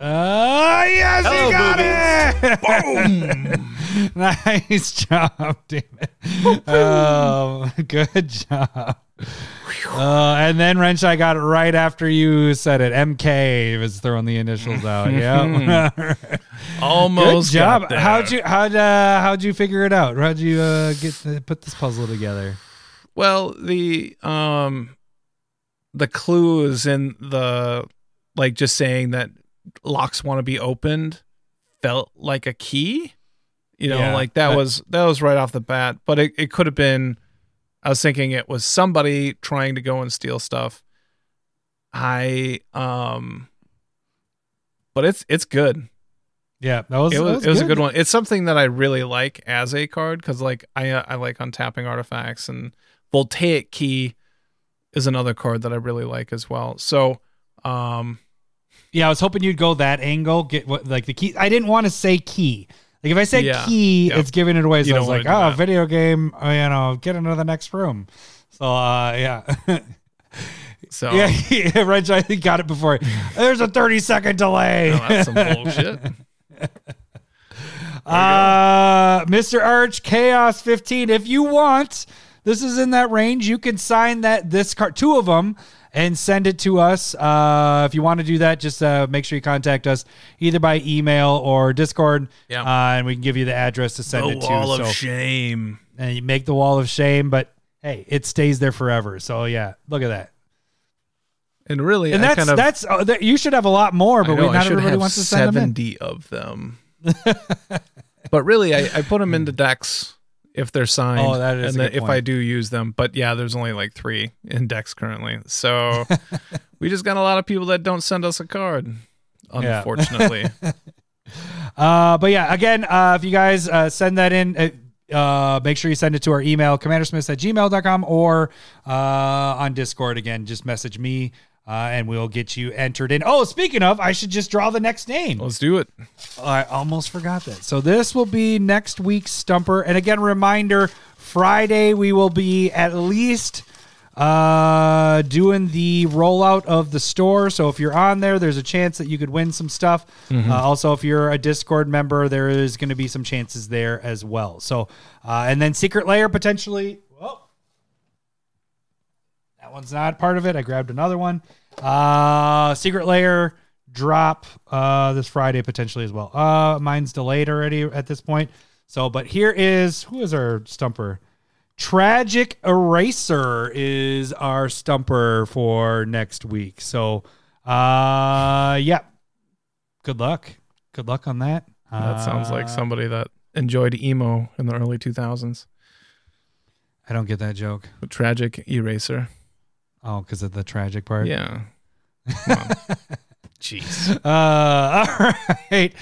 Yes, hello, you got it! Boom! Nice job, David. Good job. And then, Wrench, I got it right after you said it. MK was throwing the initials out. Yeah. Almost. Good job. How'd you figure it out? How'd you put this puzzle together? Well, the clue is in the, like, just saying that locks want to be opened felt like a key, like that was right off the bat, but it could have been, I was thinking it was somebody trying to go and steal stuff. But it's good. Yeah, that was a good one. It's something that I really like as a card. 'Cause like I like untapping artifacts, and Voltaic Key is another card that I really like as well. So, yeah, I was hoping you'd go that angle. Get what, like the key. I didn't want to say key. Like if I said key, it's giving it away. So I was like, video game, get into the next room. So, yeah. So yeah, Reg, I think got it before. There's a 30-second delay. No, that's some bullshit. Mr. Arch, Chaos 15. If you want, this is in that range. You can sign this card, two of them, and send it to us. If you want to do that, just make sure you contact us either by email or Discord, and we can give you the address to send it to. The wall of shame. And you make the wall of shame, but hey, it stays there forever. So yeah, look at that. And really, and that's you should have a lot more, but not everybody wants to send them in. 70 of them. But really, I put them into decks if they're signed. Oh, that is. And a good point. I do use them, but yeah, there's only like 3 in decks currently. So we just got a lot of people that don't send us a card, unfortunately. Yeah. But yeah, again, if you guys send that in. Make sure you send it to our email, commandersmiths@gmail.com, or on Discord. Again, just message me and we'll get you entered in. Oh, speaking of, I should just draw the next name. Let's do it. I almost forgot that. So this will be next week's Stumper. And again, reminder, Friday we will be at least doing the rollout of the store. So if you're on there, there's a chance that you could win some stuff. Mm-hmm. Also, if you're a Discord member, there is going to be some chances there as well. So, and then Secret Lair potentially. Oh, that one's not part of it. I grabbed another one. Secret Lair drop this Friday potentially as well. Mine's delayed already at this point. So, but here is, who is our Stumper? Tragic Eraser is our Stumper for next week. So, yeah, good luck. Good luck on that. That sounds like somebody that enjoyed emo in the early 2000s. I don't get that joke. A Tragic Eraser. Oh, because of the tragic part? Yeah. Wow. Jeez. All right.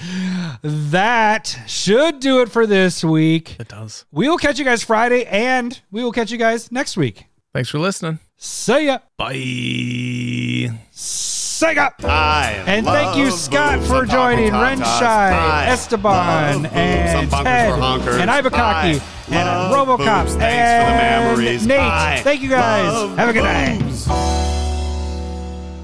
That should do it for this week. It does. We will catch you guys Friday, and we will catch you guys next week. Thanks for listening. See ya. Bye. Say ya. And thank you, Scott, for joining Renshai, Esteban, and Ted, and Ibakaki, and Robocop, and Nate. Thank you guys. Have a good night.